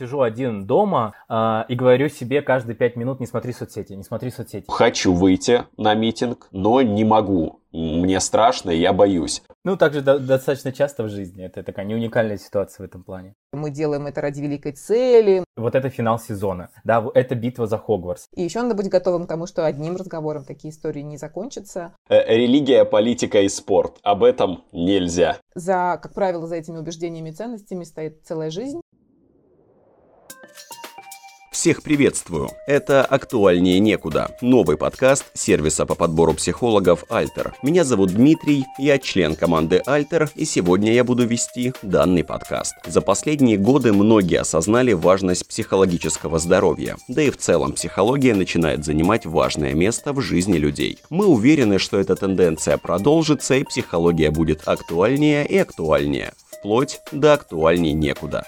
сижу один дома и говорю себе каждые 5 минут: не смотри соцсети, не смотри соцсети. Хочу выйти на митинг, но не могу. Мне страшно, я боюсь. Ну, также достаточно часто в жизни. Это такая не уникальная ситуация в этом плане. Мы делаем это ради великой цели. Вот это финал сезона. Да, это битва за Хогвартс. И еще надо быть готовым к тому, что одним разговором такие истории не закончатся. Религия, политика и спорт. Об этом нельзя. Как правило, за этими убеждениями и ценностями стоит целая жизнь. Всех приветствую! Это «Актуальнее некуда» – новый подкаст сервиса по подбору психологов «Альтер». Меня зовут Дмитрий, я член команды «Альтер», и сегодня я буду вести данный подкаст. За последние годы многие осознали важность психологического здоровья, да и в целом психология начинает занимать важное место в жизни людей. Мы уверены, что эта тенденция продолжится, и психология будет актуальнее и актуальнее, вплоть до «Актуальнее некуда».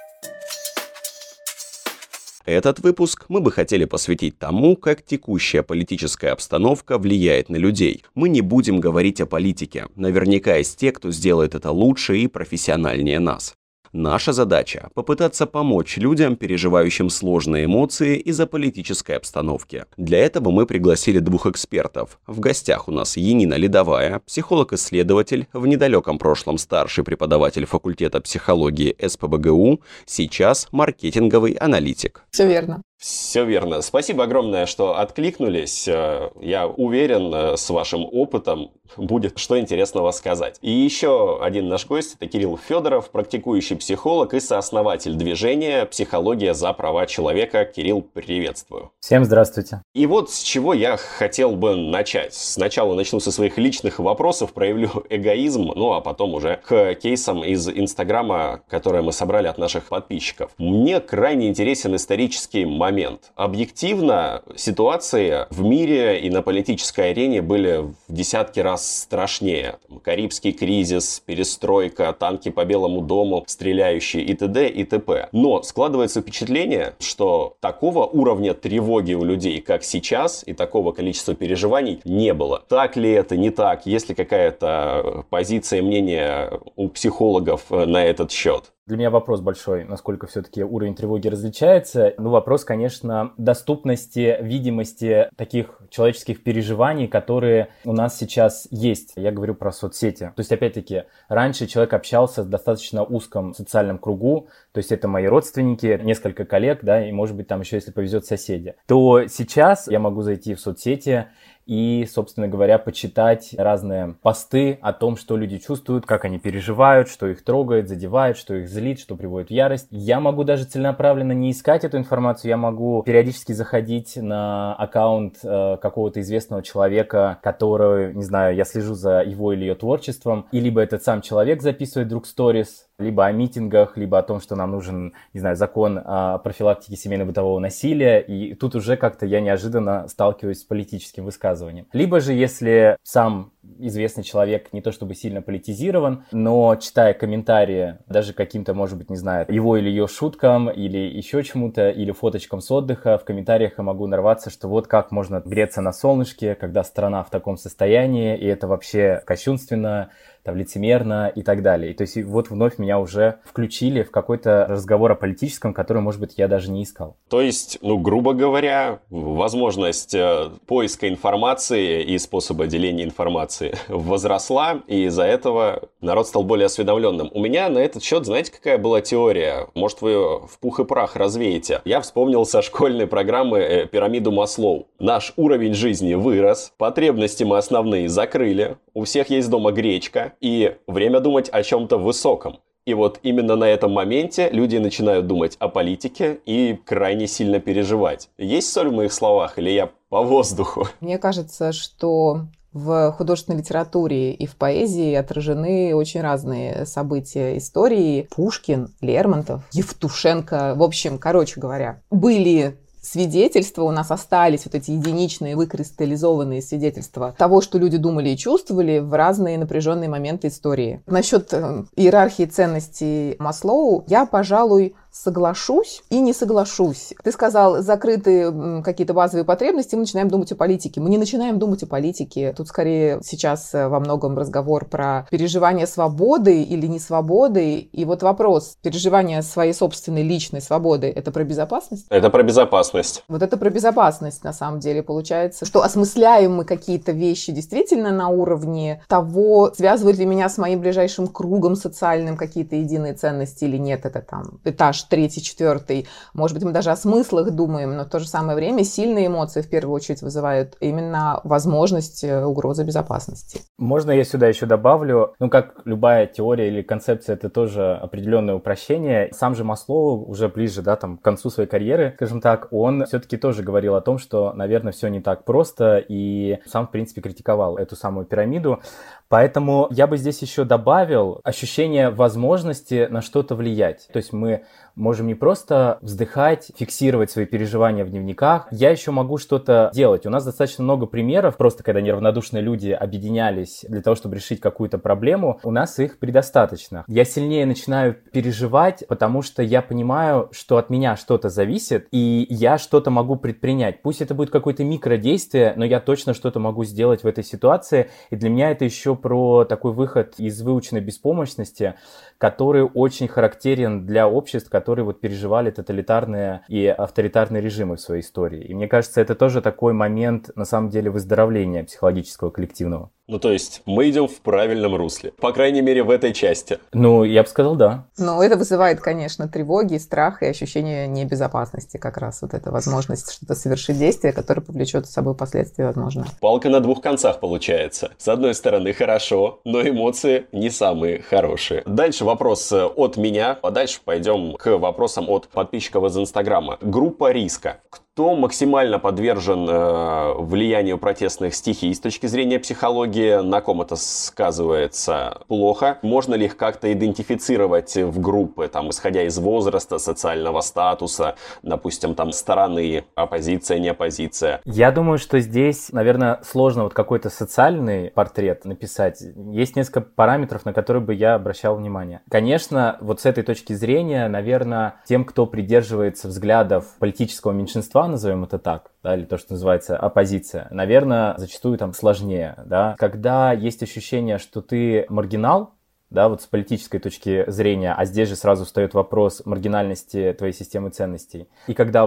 Этот выпуск мы бы хотели посвятить тому, как текущая политическая обстановка влияет на людей. Мы не будем говорить о политике. Наверняка есть те, кто сделает это лучше и профессиональнее нас. Наша задача – попытаться помочь людям, переживающим сложные эмоции из-за политической обстановки. Для этого мы пригласили 2 экспертов. В гостях у нас Янина Ледовая, психолог-исследователь, в недалеком прошлом старший преподаватель факультета психологии СПбГУ, сейчас маркетинговый аналитик. Все верно. Все верно. Спасибо огромное, что откликнулись. Я уверен, с вашим опытом будет что интересного сказать. И еще один наш гость – это Кирилл Федоров, практикующий психолог и сооснователь движения «Психология за права человека». Кирилл, приветствую. Всем здравствуйте. И вот с чего я хотел бы начать. Сначала начну со своих личных вопросов, проявлю эгоизм, ну а потом уже к кейсам из Инстаграма, которые мы собрали от наших подписчиков. Мне крайне интересен исторический момент. Объективно, ситуации в мире и на политической арене были в десятки раз страшнее. Карибский кризис, перестройка, танки по Белому дому, стреляющие и т.д. и т.п. Но складывается впечатление, что такого уровня тревоги у людей, как сейчас, и такого количества переживаний не было. Так ли это, не так? Есть ли какая-то позиция, мнение у психологов на этот счет? Для меня вопрос большой, насколько все-таки уровень тревоги различается. Ну, вопрос, конечно, доступности, видимости таких человеческих переживаний, которые у нас сейчас есть. Я говорю про соцсети. То есть, опять-таки, раньше человек общался в достаточно узком социальном кругу, то есть это мои родственники, несколько коллег, да, и, может быть, там еще, если повезет, соседи. То сейчас я могу зайти в соцсети и, собственно говоря, почитать разные посты о том, что люди чувствуют, как они переживают, что их трогает, задевает, что их злит, что приводит в ярость. Я могу даже целенаправленно не искать эту информацию, я могу периодически заходить на аккаунт какого-то известного человека, который, не знаю, я слежу за его или ее творчеством, и либо этот сам человек записывает вдруг сторис, либо о митингах, либо о том, что нам нужен, не знаю, закон о профилактике семейно-бытового насилия, и тут уже как-то я неожиданно сталкиваюсь с политическим высказыванием. Либо же, если сам известный человек не то чтобы сильно политизирован, но читая комментарии даже каким-то, может быть, не знаю, его или ее шуткам, или еще чему-то, или фоточкам с отдыха, в комментариях я могу нарваться, что вот как можно греться на солнышке, когда страна в таком состоянии, и это вообще кощунственно, там, лицемерно и так далее. То есть вот вновь меня уже включили в какой-то разговор о политическом, который, может быть, я даже не искал. То есть, ну, грубо говоря, возможность поиска информации и способа деления информации возросла, и из-за этого народ стал более осведомленным. У меня на этот счет, знаете, какая была теория? Может, вы ее в пух и прах развеете? Я вспомнил со школьной программы пирамиду Маслоу. Наш уровень жизни вырос, потребности мы основные закрыли, у всех есть дома гречка, и время думать о чем-то высоком. И вот именно на этом моменте люди начинают думать о политике и крайне сильно переживать. Есть соль в моих словах или я по воздуху? Мне кажется, что в художественной литературе и в поэзии отражены очень разные события истории. Пушкин, Лермонтов, Евтушенко. В общем, короче говоря, были свидетельства, у нас остались вот эти единичные, выкристаллизованные свидетельства того, что люди думали и чувствовали в разные напряженные моменты истории. Насчет иерархии ценностей Маслоу я, пожалуй, соглашусь и не соглашусь. Ты сказал, закрыты какие-то базовые потребности, мы начинаем думать о политике. Мы не начинаем думать о политике. Тут скорее сейчас во многом разговор про переживание свободы или не свободы. И вот вопрос, переживание своей собственной личной свободы, это про безопасность? Это про безопасность. Вот это про безопасность на самом деле получается, что осмысляем мы какие-то вещи действительно на уровне того, связывают ли меня с моим ближайшим кругом социальным какие-то единые ценности или нет, это там этаж 3-4. Может быть, мы даже о смыслах думаем, но в то же самое время сильные эмоции в первую очередь вызывают именно возможность угрозы безопасности. Можно я сюда еще добавлю, как любая теория или концепция, это тоже определенное упрощение. Сам же Маслоу уже ближе, к концу своей карьеры, скажем так, он все-таки тоже говорил о том, что, наверное, все не так просто, и сам, в принципе, критиковал эту самую пирамиду. Поэтому я бы здесь еще добавил ощущение возможности на что-то влиять. То есть мы можем не просто вздыхать, фиксировать свои переживания в дневниках. Я еще могу что-то делать. У нас достаточно много примеров, просто когда неравнодушные люди объединялись для того, чтобы решить какую-то проблему, у нас их предостаточно. Я сильнее начинаю переживать, потому что я понимаю, что от меня что-то зависит, и я что-то могу предпринять. Пусть это будет какое-то микродействие, но я точно что-то могу сделать в этой ситуации. И для меня это еще про такой выход из выученной беспомощности, который очень характерен для обществ, которые переживали тоталитарные и авторитарные режимы в своей истории. И мне кажется, это тоже такой момент, на самом деле, выздоровления психологического коллективного. То есть мы идем в правильном русле. По крайней мере, в этой части. Я бы сказал, да. Это вызывает, конечно, тревоги, страх и ощущение небезопасности как раз. Вот эта возможность что-то совершить действие, которое повлечет за собой последствия, возможно. Палка на двух концах получается. С одной стороны, хорошо, но эмоции не самые хорошие. Дальше вопрос от меня, а дальше пойдем к вопросам от подписчиков из Инстаграма. Группа риска. Кто максимально подвержен влиянию протестных стихий с точки зрения психологии? На ком это сказывается плохо? Можно ли их как-то идентифицировать в группы, исходя из возраста, социального статуса, допустим, стороны, оппозиция, не оппозиция? Я думаю, что здесь, наверное, сложно какой-то социальный портрет написать. Есть несколько параметров, на которые бы я обращал внимание. Конечно, с этой точки зрения, наверное, тем, кто придерживается взглядов политического меньшинства, назовем это так, или то, что называется оппозиция, наверное, зачастую сложнее, Когда есть ощущение, что ты маргинал, с политической точки зрения, а здесь же сразу встает вопрос маргинальности твоей системы ценностей. И когда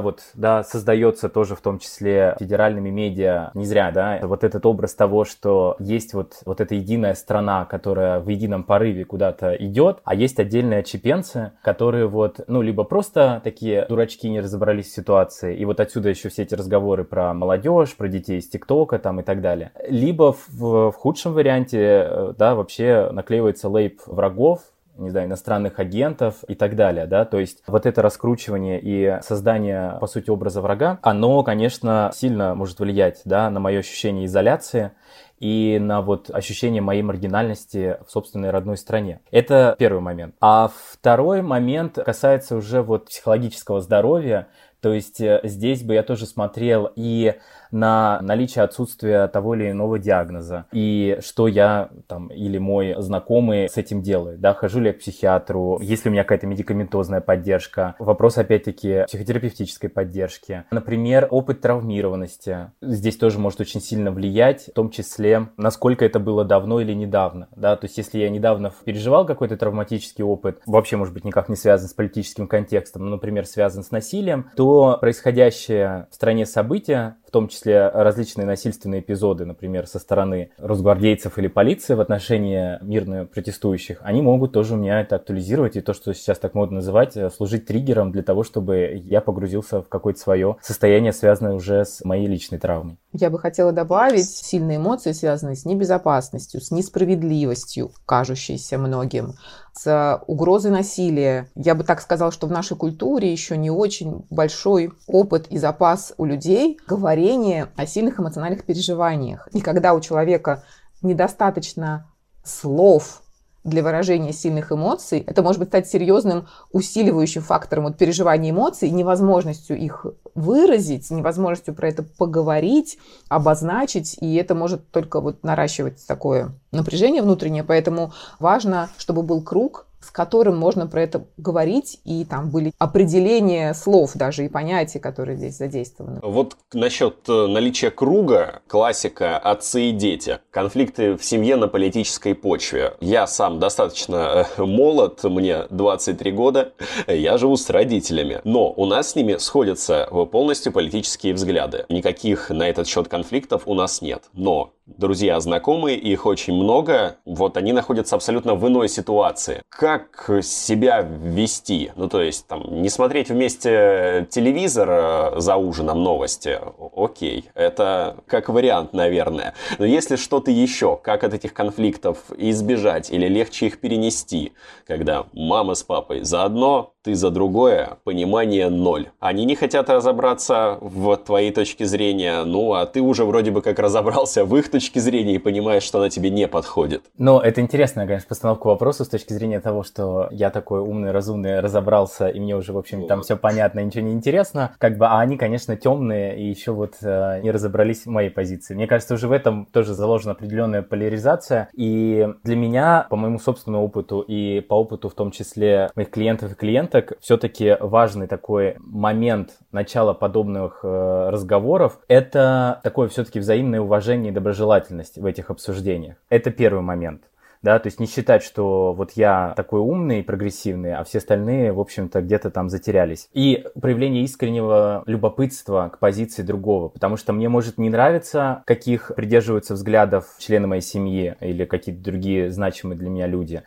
создается тоже в том числе федеральными медиа, не зря, этот образ того, что есть вот эта единая страна, которая в едином порыве куда-то идет, а есть отдельные отщепенцы, которые либо просто такие дурачки не разобрались в ситуации, и отсюда еще все эти разговоры про молодежь, про детей из ТикТока и так далее. Либо в худшем варианте, вообще наклеивается лейб врагов, иностранных агентов и так далее, то есть это раскручивание и создание, по сути, образа врага, оно, конечно, сильно может влиять, на мое ощущение изоляции и на ощущение моей маргинальности в собственной родной стране. Это первый момент. А второй момент касается уже психологического здоровья. То есть здесь бы я тоже смотрел и на наличие отсутствия того или иного диагноза, и что я или мой знакомый с этим делает, хожу ли я к психиатру, есть ли у меня какая-то медикаментозная поддержка, вопрос опять-таки психотерапевтической поддержки, например, опыт травмированности, здесь тоже может очень сильно влиять, в том числе, насколько это было давно или недавно, то есть если я недавно переживал какой-то травматический опыт, вообще, может быть, никак не связан с политическим контекстом, например, связан с насилием, то происходящее в стране события, в том числе различные насильственные эпизоды, например, со стороны росгвардейцев или полиции в отношении мирно протестующих, они могут тоже у меня это актуализировать и то, что сейчас так модно называть, служить триггером для того, чтобы я погрузился в какое-то свое состояние, связанное уже с моей личной травмой. Я бы хотела добавить сильные эмоции, связанные с небезопасностью, с несправедливостью, кажущейся многим, с угрозой насилия. Я бы так сказала, что в нашей культуре еще не очень большой опыт и запас у людей говорения о сильных эмоциональных переживаниях. И когда у человека недостаточно слов для выражения сильных эмоций, это может быть стать серьезным усиливающим фактором переживания эмоций, невозможностью их выразить, невозможностью про это поговорить, обозначить, и это может только наращивать такое напряжение внутреннее, поэтому важно, чтобы был круг с которым можно про это говорить, и там были определения слов даже и понятий, которые здесь задействованы. Вот насчет наличия круга, классика «Отцы и дети», конфликты в семье на политической почве. Я сам достаточно молод, мне 23 года, я живу с родителями, но у нас с ними сходятся полностью политические взгляды. Никаких на этот счет конфликтов у нас нет, но друзья, знакомые, их очень много, вот они находятся абсолютно в иной ситуации. Как себя вести? Ну, то есть, там, не смотреть вместе телевизор за ужином, новости, окей, это как вариант, наверное. Но если что-то еще, как от этих конфликтов избежать или легче их перенести, когда мама с папой за одно, ты за другое, понимание ноль. Они не хотят разобраться в твоей точке зрения, ну, а ты уже вроде бы как разобрался в их точки зрения и понимаешь, что она тебе не подходит. Но это интересная, конечно, постановка вопроса с точки зрения того, что я такой умный, разумный, разобрался, и мне уже, в общем, там все понятно, ничего не интересно. Как бы, а они, конечно, темные, и еще вот не разобрались в моей позиции. Мне кажется, уже в этом тоже заложена определенная поляризация. И для меня, по моему собственному опыту и по опыту, в том числе, моих клиентов и клиенток, все-таки важный такой момент начала подобных разговоров — это такое все-таки взаимное уважение и доброжелательность в этих обсуждениях. Это первый момент. Да, то есть не считать, что вот я такой умный и прогрессивный, а все остальные, в общем-то, где-то там затерялись. И проявление искреннего любопытства к позиции другого, потому что мне может не нравиться, каких придерживаются взглядов члены моей семьи или какие-то другие значимые для меня люди.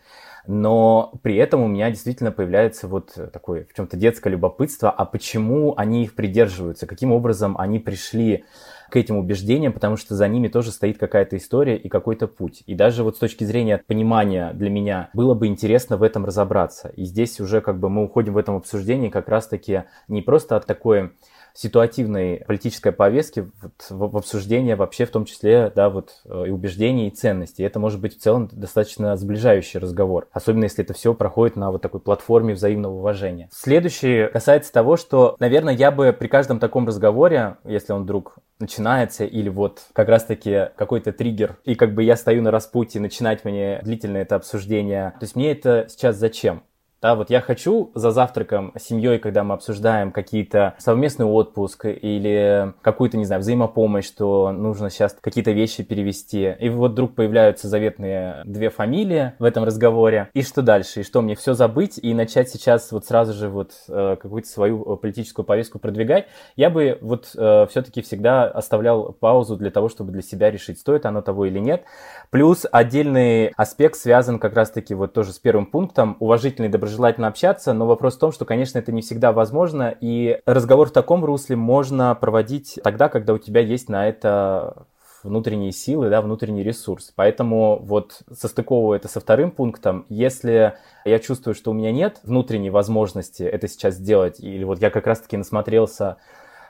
Но при этом у меня действительно появляется вот такое в чем-то детское любопытство, а почему они их придерживаются, каким образом они пришли к этим убеждениям, потому что за ними тоже стоит какая-то история и какой-то путь. И даже вот с точки зрения понимания для меня было бы интересно в этом разобраться. И здесь уже как бы мы уходим в этом обсуждении как раз-таки не просто от такой ситуативной политической повестки в обсуждение вообще, в том числе, да, вот и убеждений, и ценностей. Это может быть в целом достаточно сближающий разговор, особенно если это все проходит на вот такой платформе взаимного уважения. Следующее касается того, что, наверное, я бы при каждом таком разговоре, если он вдруг начинается или вот как раз-таки какой-то триггер, и как бы я стою на распутье, начинать мне длительное это обсуждение, то есть мне это сейчас зачем? Да, вот я хочу за завтраком с семьей, когда мы обсуждаем какие-то совместный отпуск или какую-то, не знаю, взаимопомощь, что нужно сейчас какие-то вещи перевести. И вот вдруг появляются заветные две фамилии в этом разговоре. И что дальше? И что, мне все забыть и начать сейчас вот сразу же вот какую-то свою политическую повестку продвигать? Я бы вот все-таки всегда оставлял паузу для того, чтобы для себя решить, стоит оно того или нет. Плюс отдельный аспект связан как раз-таки вот тоже с первым пунктом, уважительный доброжелательный. Желательно общаться, но вопрос в том, что, конечно, это не всегда возможно, и разговор в таком русле можно проводить тогда, когда у тебя есть на это внутренние силы, да, внутренний ресурс. Поэтому вот состыковывая это со вторым пунктом, если я чувствую, что у меня нет внутренней возможности это сейчас сделать, или вот я как раз-таки насмотрелся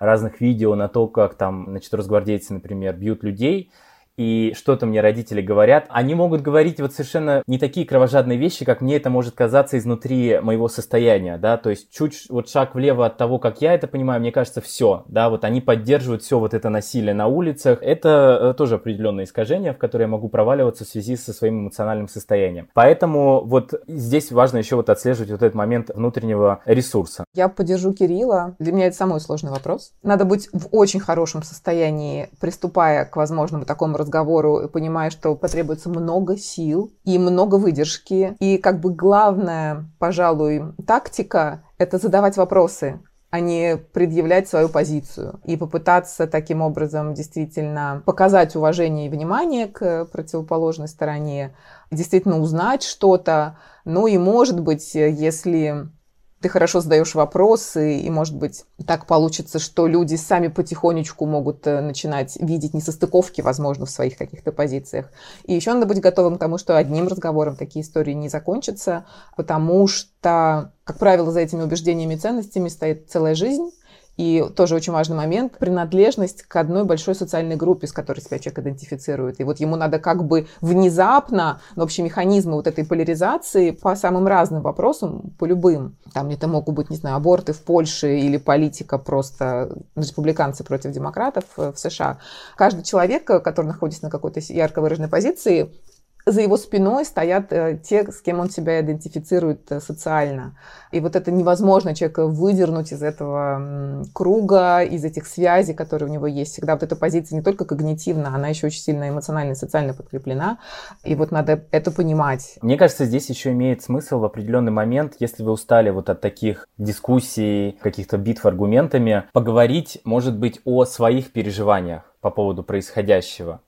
разных видео на то, как там, значит, росгвардейцы, например, бьют людей, и что-то мне родители говорят, они могут говорить вот совершенно не такие кровожадные вещи, как мне это может казаться изнутри моего состояния, да, то есть чуть вот шаг влево от того, как я это понимаю, мне кажется, все, да, вот они поддерживают все вот это насилие на улицах, это тоже определенное искажение, в которое я могу проваливаться в связи со своим эмоциональным состоянием, поэтому вот здесь важно еще вот отслеживать вот этот момент внутреннего ресурса. Я поддержу Кирилла, для меня это самый сложный вопрос, надо быть в очень хорошем состоянии, приступая к возможному такому разговору, понимая, что потребуется много сил и много выдержки. И как бы главная, пожалуй, тактика — это задавать вопросы, а не предъявлять свою позицию. И попытаться таким образом действительно показать уважение и внимание к противоположной стороне, действительно узнать что-то. Ну и, может быть, если ты хорошо задаешь вопросы, и, может быть, так получится, что люди сами потихонечку могут начинать видеть несостыковки, возможно, в своих каких-то позициях. И еще надо быть готовым к тому, что одним разговором такие истории не закончатся, потому что, как правило, за этими убеждениями и ценностями стоит целая жизнь. И тоже очень важный момент – принадлежность к одной большой социальной группе, с которой себя человек идентифицирует. И вот ему надо как бы внезапно, но вообще механизмы вот этой поляризации по самым разным вопросам, по любым. Там это могут быть, не знаю, аборты в Польше или политика просто республиканцы против демократов в США. Каждый человек, который находится на какой-то ярко выраженной позиции, за его спиной стоят те, с кем он себя идентифицирует социально. И вот это невозможно человека выдернуть из этого круга, из этих связей, которые у него есть. Всегда вот эта позиция не только когнитивна, она еще очень сильно эмоционально и социально подкреплена. И вот надо это понимать. Мне кажется, здесь еще имеет смысл в определенный момент, если вы устали вот от таких дискуссий, каких-то битв аргументами, поговорить, может быть, о своих переживаниях по поводу происходящего.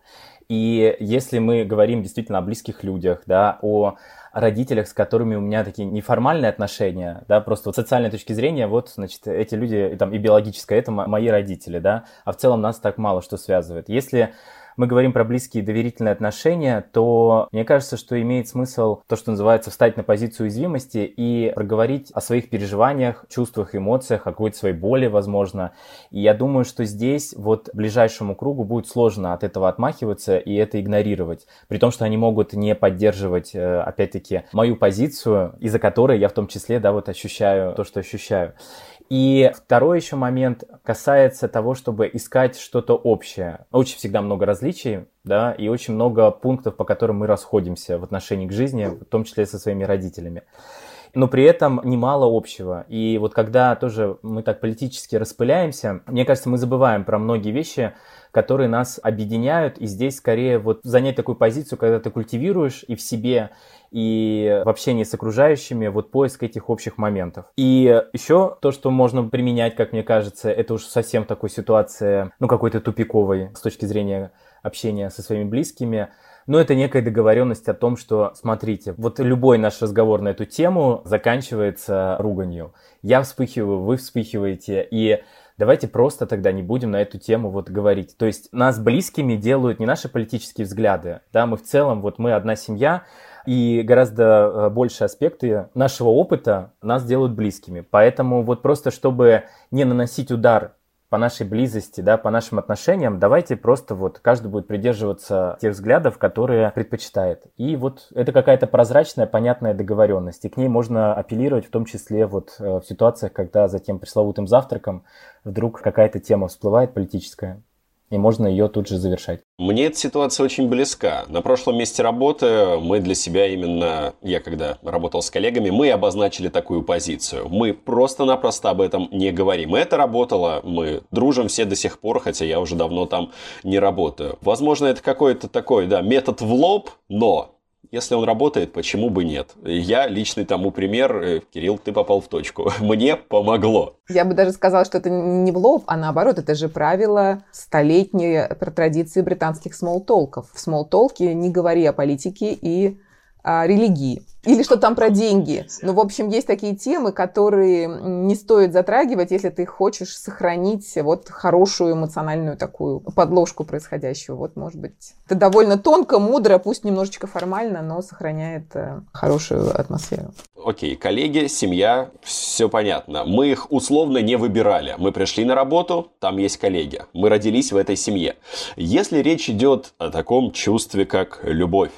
И если мы говорим действительно о близких людях, да, о родителях, с которыми у меня такие неформальные отношения, да, просто вот с социальной точки зрения, вот, значит, эти люди, там, и биологическое, это мои родители, да, а в целом нас так мало что связывает. Если мы говорим про близкие доверительные отношения, то мне кажется, что имеет смысл то, что называется, встать на позицию уязвимости и проговорить о своих переживаниях, чувствах, эмоциях, о какой-то своей боли, возможно. И я думаю, что здесь вот ближайшему кругу будет сложно от этого отмахиваться и это игнорировать. При том, что они могут не поддерживать, опять-таки, мою позицию, из-за которой я в том числе, да, вот ощущаю то, что ощущаю. И второй еще момент касается того, чтобы искать что-то общее. Очень всегда много различий, да, и очень много пунктов, по которым мы расходимся в отношении к жизни, в том числе со своими родителями. Но при этом немало общего. И вот когда тоже мы так политически распыляемся, мне кажется, мы забываем про многие вещи, которые нас объединяют. И здесь скорее вот занять такую позицию, когда ты культивируешь и в себе, и в общении с окружающими вот поиск этих общих моментов. И еще то, что можно применять, как мне кажется, это уж совсем такой ситуация, ну, какой-то тупиковой с точки зрения общения со своими близкими. Но это некая договоренность о том, что, смотрите, вот любой наш разговор на эту тему заканчивается руганью. Я вспыхиваю, вы вспыхиваете, и давайте просто тогда не будем на эту тему вот говорить. То есть нас близкими делают не наши политические взгляды, да, мы в целом, вот мы одна семья, и гораздо больше аспекты нашего опыта нас делают близкими. Поэтому вот просто, чтобы не наносить удар по нашей близости, да, по нашим отношениям, давайте просто вот каждый будет придерживаться тех взглядов, которые предпочитает. И вот это какая-то прозрачная, понятная договоренность, и к ней можно апеллировать в том числе вот в ситуациях, когда за тем пресловутым завтраком вдруг какая-то тема всплывает политическая, и можно ее тут же завершать. Мне эта ситуация очень близка. На прошлом месте работы мы для себя именно, я когда работал с коллегами, мы обозначили такую позицию. Мы просто-напросто об этом не говорим. Это работало, мы дружим все до сих пор, хотя я уже давно там не работаю. Возможно, это какой-то такой, да, метод в лоб, но... Если он работает, почему бы нет? Я личный тому пример. Кирилл, ты попал в точку. Мне помогло. Я бы даже сказала, что это не в лоб, а наоборот. Это же правило столетней традиции британских смолтолков. В смолтолке не говори о политике и о религии. Или что там про деньги. Ну, в общем, есть такие темы, которые не стоит затрагивать, если ты хочешь сохранить вот хорошую эмоциональную такую подложку происходящего. Вот, может быть, это довольно тонко, мудро, пусть немножечко формально, но сохраняет хорошую атмосферу. Окей, коллеги, семья, все понятно. Мы их условно не выбирали. Мы пришли на работу, там есть коллеги. Мы родились в этой семье. Если речь идет о таком чувстве, как любовь,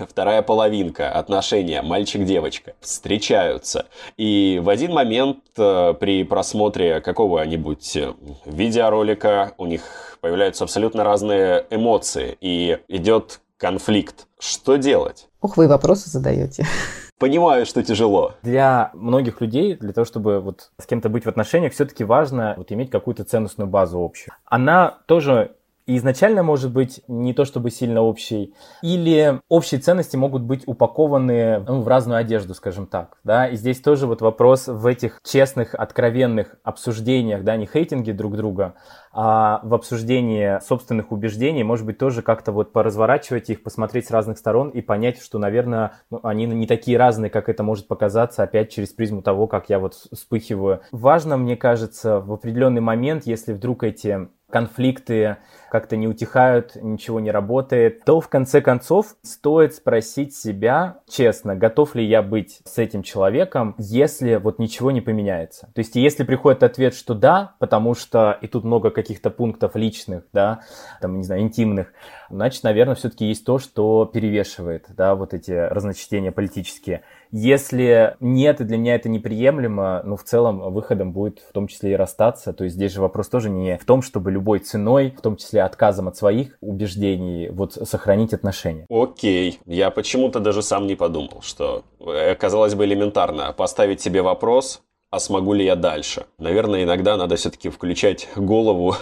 вторая половинка, отношения, мальчик-девочка, встречаются. И в один момент при просмотре какого-нибудь видеоролика у них появляются абсолютно разные эмоции. И идет конфликт. Что делать? Ох, вы вопросы задаете. Понимаю, что тяжело. Для многих людей, для того, чтобы вот с кем-то быть в отношениях, все-таки важно вот иметь какую-то ценностную базу общую. Она тоже... И изначально, может быть, не то чтобы сильно общий, или общие ценности могут быть упакованы, ну, в разную одежду, скажем так, да, и здесь тоже вот вопрос в этих честных, откровенных обсуждениях, да, не хейтинге друг друга, а в обсуждении собственных убеждений, может быть, тоже как-то вот поразворачивать их, посмотреть с разных сторон и понять, что, наверное, ну, они не такие разные, как это может показаться, опять через призму того, как я вот вспыхиваю. Важно, мне кажется, в определенный момент, если вдруг эти... конфликты как-то не утихают, ничего не работает, то в конце концов стоит спросить себя честно, готов ли я быть с этим человеком, если вот ничего не поменяется. То есть если приходит ответ, что да, потому что и тут много каких-то пунктов личных, да, там, не знаю, интимных, значит, наверное, все-таки есть то, что перевешивает, да, вот эти разночтения политические. Если нет, и для меня это неприемлемо, ну, в целом, выходом будет в том числе и расстаться. То есть здесь же вопрос тоже не в том, чтобы любой ценой, в том числе отказом от своих убеждений, вот сохранить отношения. Окей. Я почему-то даже сам не подумал, что, казалось бы, элементарно поставить себе вопрос, а смогу ли я дальше? Наверное, иногда надо все-таки включать голову,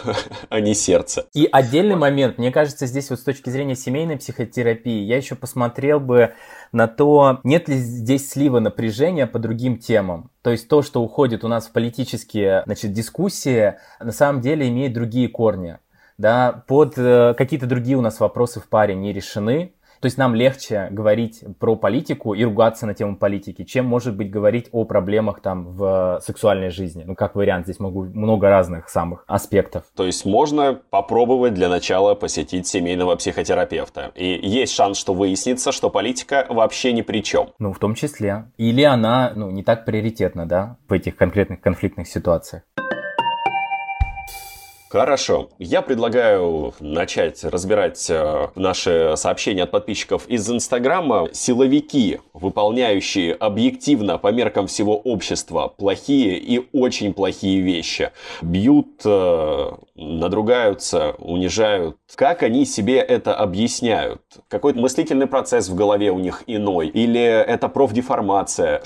а не сердце. И отдельный момент, мне кажется, здесь вот с точки зрения семейной психотерапии, я еще посмотрел бы на то, нет ли здесь слива напряжения по другим темам. То есть то, что уходит у нас в политические, значит, дискуссии, на самом деле имеет другие корни. Да? Под какие-то другие у нас вопросы в паре не решены. То есть нам легче говорить про политику и ругаться на тему политики, чем, может быть, говорить о проблемах там в сексуальной жизни. Ну, как вариант, здесь могу много разных самых аспектов. То есть можно попробовать для начала посетить семейного психотерапевта. И есть шанс, что выяснится, что политика вообще ни при чем. Ну, в том числе. Или она, ну, не так приоритетна, да, в этих конкретных конфликтных ситуациях. Хорошо. Я предлагаю начать разбирать наши сообщения от подписчиков из Инстаграма. Силовики, выполняющие объективно по меркам всего общества плохие и очень плохие вещи. Бьют, надругаются, унижают. Как они себе это объясняют? Какой-то мыслительный процесс в голове у них иной? Или это профдеформация?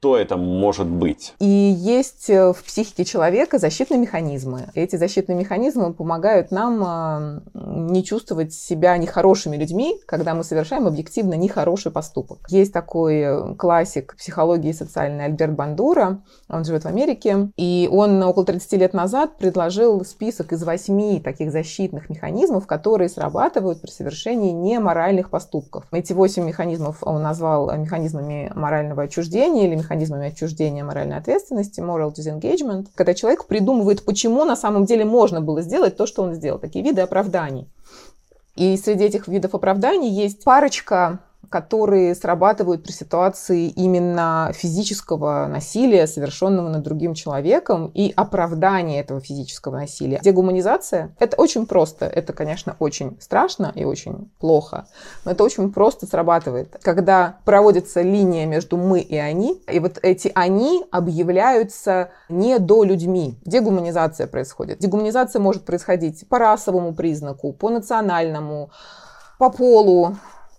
Что это может быть? И есть в психике человека защитные механизмы. Эти защитные механизмы помогают нам не чувствовать себя нехорошими людьми, когда мы совершаем объективно нехороший поступок. Есть такой классик психологии социальной Альберт Бандура, он живет в Америке, и он около 30 лет назад предложил список из 8 таких защитных механизмов, которые срабатывают при совершении неморальных поступков. Эти 8 механизмов он назвал механизмами морального отчуждения или механизмами отчуждения моральной ответственности, moral disengagement, когда человек придумывает, почему на самом деле можно было сделать то, что он сделал. Такие виды оправданий. И среди этих видов оправданий есть парочка, которые срабатывают при ситуации именно физического насилия, совершенного над другим человеком, и оправдание этого физического насилия. Дегуманизация — это очень просто. Это, конечно, очень страшно и очень плохо, но это очень просто срабатывает. Когда проводится линия между «мы» и «они», и вот эти «они» объявляются недолюдьми. Дегуманизация происходит. Дегуманизация может происходить по расовому признаку, по национальному, по полу,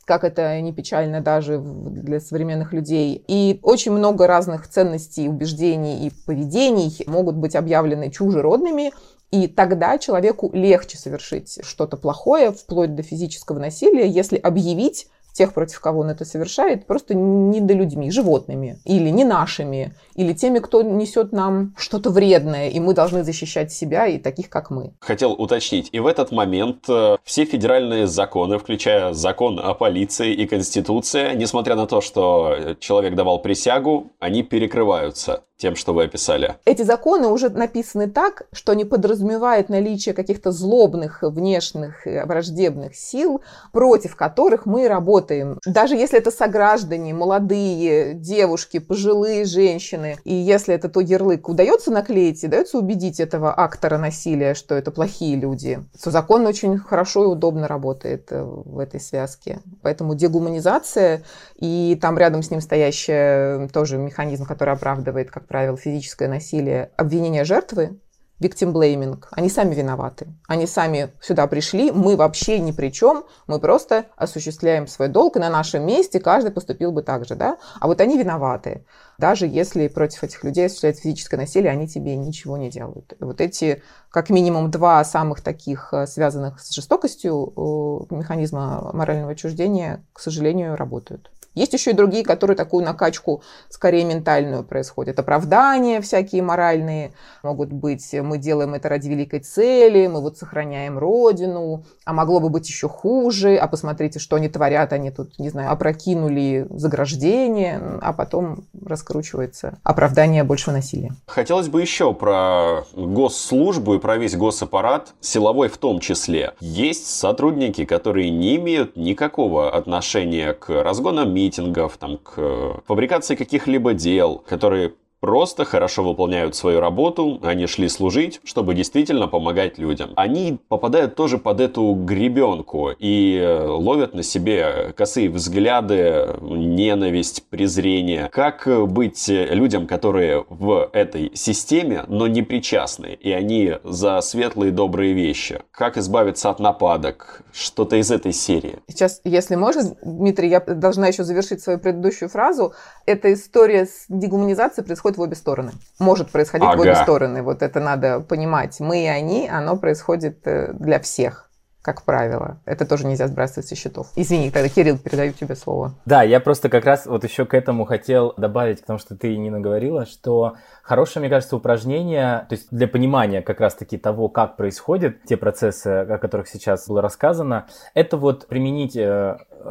как это не печально даже для современных людей. И очень много разных ценностей, убеждений и поведений могут быть объявлены чужеродными, и тогда человеку легче совершить что-то плохое, вплоть до физического насилия, если объявить тех, против кого он это совершает, просто недолюдьми, животными, или не нашими, или теми, кто несет нам что-то вредное, и мы должны защищать себя и таких, как мы. Хотел уточнить, и в этот момент все федеральные законы, включая закон о полиции и Конституция, несмотря на то, что человек давал присягу, они перекрываются тем, что вы описали. Эти законы уже написаны так, что они подразумевают наличие каких-то злобных, внешних, враждебных сил, против которых мы работаем. Даже если это сограждане, молодые девушки, пожилые женщины, и если это то ярлык удается наклеить, и удается убедить этого актора насилия, что это плохие люди. Закон очень хорошо и удобно работает в этой связке. Поэтому дегуманизация, и там рядом с ним стоящий тоже механизм, который оправдывает, как правило, физическое насилие, обвинение жертвы, victim blaming, они сами виноваты, они сами сюда пришли, мы вообще ни при чем, мы просто осуществляем свой долг, и на нашем месте каждый поступил бы так же, да? А вот они виноваты, даже если против этих людей осуществляют физическое насилие, они тебе ничего не делают. Вот эти, как минимум, два самых таких связанных с жестокостью механизма морального отчуждения, к сожалению, работают. Есть еще и другие, которые такую накачку скорее ментальную происходит. Оправдания всякие моральные могут быть. Мы делаем это ради великой цели, мы вот сохраняем родину, а могло бы быть еще хуже, а посмотрите, что они творят, они тут, не знаю, опрокинули заграждение, а потом раскручивается оправдание большего насилия. Хотелось бы еще про госслужбу и про весь госаппарат, силовой в том числе. Есть сотрудники, которые не имеют никакого отношения к разгонам митингов, там, к фабрикации каких-либо дел, которые просто хорошо выполняют свою работу, они шли служить, чтобы действительно помогать людям. Они попадают тоже под эту гребенку и ловят на себе косые взгляды, ненависть, презрение. Как быть людям, которые в этой системе, но не причастны, и они за светлые добрые вещи? Как избавиться от нападок? Что-то из этой серии. Сейчас, если можешь, Дмитрий, я должна еще завершить свою предыдущую фразу. Эта история с дегуманизацией происходит в обе стороны. Может происходить в обе стороны. Вот это надо понимать. Мы и они, оно происходит для всех, как правило. Это тоже нельзя сбрасывать со счетов. Извини, тогда, Кирилл, передаю тебе слово. Да, я просто как раз вот еще к этому хотел добавить, потому что ты, Нина, говорила, что хорошее, мне кажется, упражнение, то есть для понимания как раз-таки того, как происходят те процессы, о которых сейчас было рассказано, это вот применить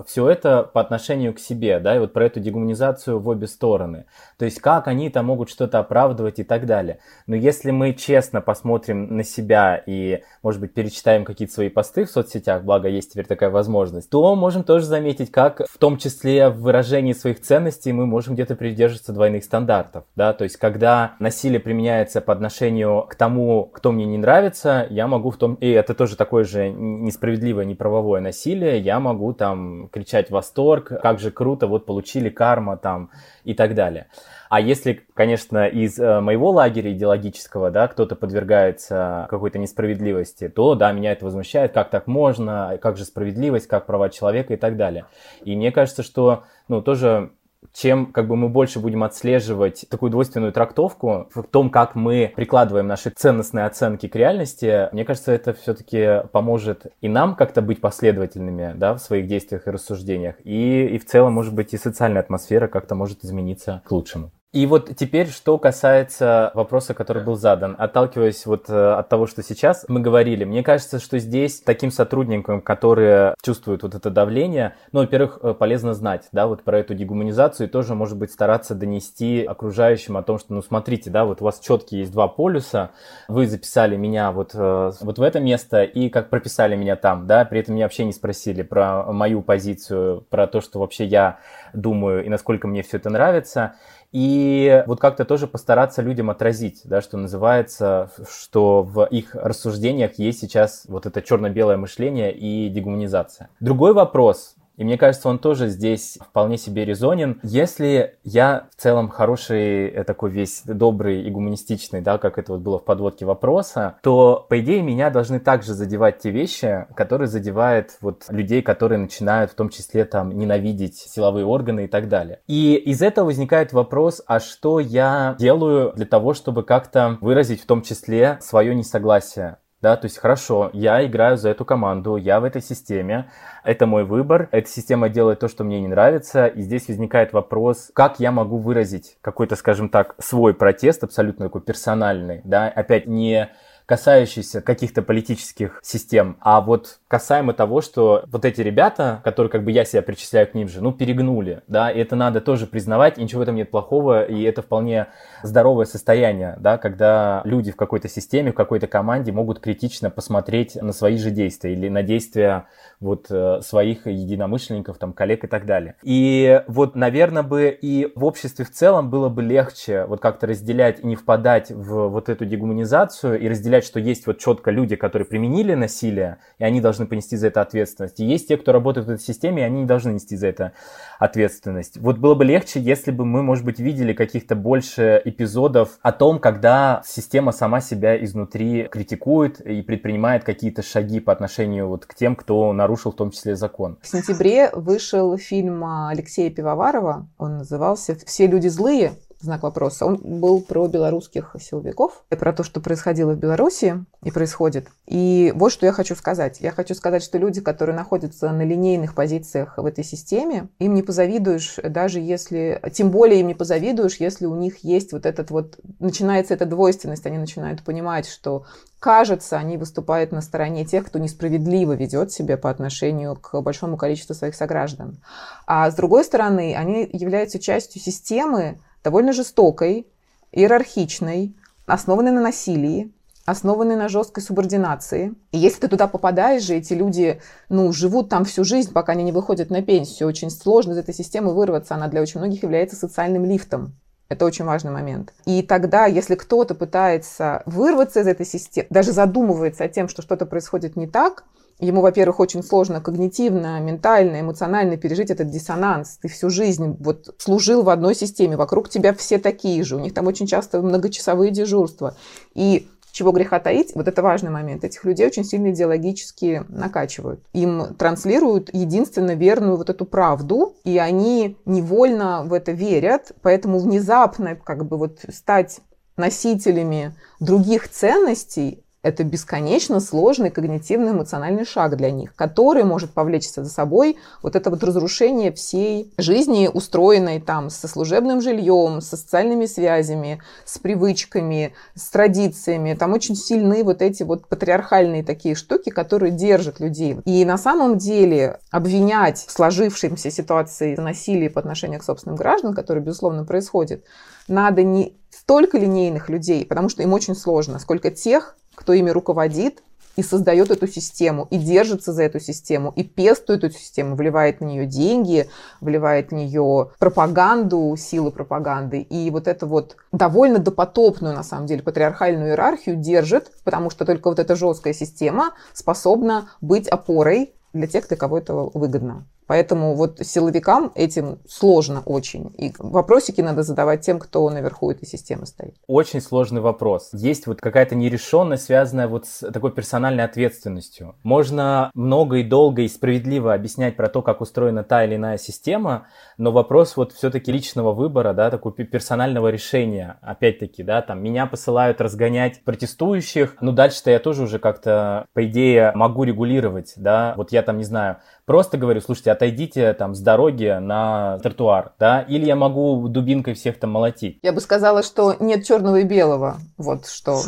все это по отношению к себе, да, и вот про эту дегуманизацию в обе стороны. То есть как они там могут что-то оправдывать и так далее. Но если мы честно посмотрим на себя и, может быть, перечитаем какие-то свои посты в соцсетях, благо есть теперь такая возможность, то можем тоже заметить, как в том числе в выражении своих ценностей мы можем где-то придерживаться двойных стандартов, да, то есть когда насилие применяется по отношению к тому, кто мне не нравится, я могу в том, и это тоже такое же несправедливое, неправовое насилие, я могу там кричать восторг, как же круто, вот получили карма там и так далее. А если, конечно, из моего лагеря идеологического, да, кто-то подвергается какой-то несправедливости, то, да, меня это возмущает, как так можно, как же справедливость, как права человека и так далее. И мне кажется, что, ну, тоже, чем как бы мы больше будем отслеживать такую двойственную трактовку в том, как мы прикладываем наши ценностные оценки к реальности, мне кажется, это все-таки поможет и нам как-то быть последовательными, да, в своих действиях и рассуждениях, и в целом, может быть, и социальная атмосфера как-то может измениться к лучшему. И вот теперь, что касается вопроса, который был задан, отталкиваясь вот от того, что сейчас мы говорили, мне кажется, что здесь таким сотрудникам, которые чувствуют вот это давление, ну, во-первых, полезно знать, да, вот про эту дегуманизацию, и тоже, может быть, стараться донести окружающим о том, что, ну, смотрите, да, вот у вас четкие есть два полюса, вы записали меня вот в это место и как прописали меня там, да, при этом меня вообще не спросили про мою позицию, про то, что вообще я думаю и насколько мне все это нравится. И вот как-то тоже постараться людям отразить, да, что называется, что в их рассуждениях есть сейчас вот это черно-белое мышление и дегуманизация. Другой вопрос, и мне кажется, он тоже здесь вполне себе резонен. Если я в целом хороший, такой весь добрый и гуманистичный, да, как это вот было в подводке вопроса, то, по идее, меня должны также задевать те вещи, которые задевают вот людей, которые начинают в том числе там ненавидеть силовые органы и так далее. И из этого возникает вопрос, а что я делаю для того, чтобы как-то выразить в том числе свое несогласие? Да, то есть, хорошо, я играю за эту команду, я в этой системе, это мой выбор, эта система делает то, что мне не нравится, и здесь возникает вопрос, как я могу выразить какой-то, скажем так, свой протест, абсолютно такой персональный, да, опять не касающийся каких-то политических систем, а вот касаемо того, что вот эти ребята, которые как бы я себя причисляю к ним же, ну перегнули, да, и это надо тоже признавать, и ничего в этом нет плохого, и это вполне здоровое состояние, да, когда люди в какой-то системе, в какой-то команде могут критично посмотреть на свои же действия или на действия вот своих единомышленников, там, коллег и так далее. И вот, наверное, бы и в обществе в целом было бы легче вот как-то разделять и не впадать в вот эту дегуманизацию и разделять, что есть вот четко люди, которые применили насилие, и они должны понести за это ответственность. И есть те, кто работает в этой системе, и они не должны нести за это ответственность. Вот было бы легче, если бы мы, может быть, видели каких-то больше эпизодов о том, когда система сама себя изнутри критикует и предпринимает какие-то шаги по отношению вот к тем, кто нарушил в том числе закон. В сентябре вышел фильм Алексея Пивоварова, он назывался «Все люди злые», знак вопроса. Он был про белорусских силовиков, про то, что происходило в Беларуси и происходит. И вот что я хочу сказать. Я хочу сказать, что люди, которые находятся на линейных позициях в этой системе, им не позавидуешь, даже если... Тем более им не позавидуешь, если у них есть вот этот вот... Начинается эта двойственность, они начинают понимать, что, кажется, они выступают на стороне тех, кто несправедливо ведет себя по отношению к большому количеству своих сограждан. А с другой стороны, они являются частью системы, довольно жестокой, иерархичной, основанной на насилии, основанной на жесткой субординации. И если ты туда попадаешь же, эти люди, ну, живут там всю жизнь, пока они не выходят на пенсию, очень сложно из этой системы вырваться. Она для очень многих является социальным лифтом. Это очень важный момент. И тогда, если кто-то пытается вырваться из этой системы, даже задумывается о том, что что-то происходит не так, ему, во-первых, очень сложно когнитивно, ментально, эмоционально пережить этот диссонанс. Ты всю жизнь вот служил в одной системе, вокруг тебя все такие же. У них там очень часто многочасовые дежурства. И чего греха таить, вот это важный момент. Этих людей очень сильно идеологически накачивают. Им транслируют единственно верную вот эту правду, и они невольно в это верят, поэтому внезапно как бы вот стать носителями других ценностей — это бесконечно сложный когнитивно-эмоциональный шаг для них, который может повлечь за собой вот это вот разрушение всей жизни, устроенной там со служебным жильем, со социальными связями, с привычками, с традициями. Там очень сильны вот эти вот патриархальные такие штуки, которые держат людей. И на самом деле обвинять в сложившейся ситуации насилия по отношению к собственным гражданам, которое, безусловно, происходит, надо не столько линейных людей, потому что им очень сложно, сколько тех, кто ими руководит и создает эту систему, и держится за эту систему, и пестует эту систему, вливает в нее деньги, вливает в нее пропаганду, силы пропаганды. И вот эту вот довольно допотопную, на самом деле, патриархальную иерархию держит, потому что только вот эта жесткая система способна быть опорой для тех, для кого это выгодно. Поэтому вот силовикам этим сложно очень. И вопросики надо задавать тем, кто наверху этой системы стоит. Очень сложный вопрос. Есть вот какая-то нерешенность, связанная вот с такой персональной ответственностью. Можно много и долго и справедливо объяснять про то, как устроена та или иная система, но вопрос вот все-таки личного выбора, да, такого персонального решения. Опять-таки, да, там меня посылают разгонять протестующих, но дальше-то я тоже уже как-то, по идее, могу регулировать, да. Вот я там, не знаю, просто говорю, слушайте, отойдите там с дороги на тротуар, да, или я могу дубинкой всех там молотить. Я бы сказала, что нет черного и белого, вот что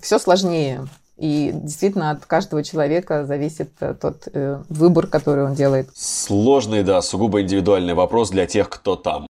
все сложнее. И действительно от каждого человека зависит тот выбор, который он делает. Сложный, да, сугубо индивидуальный вопрос для тех, кто там.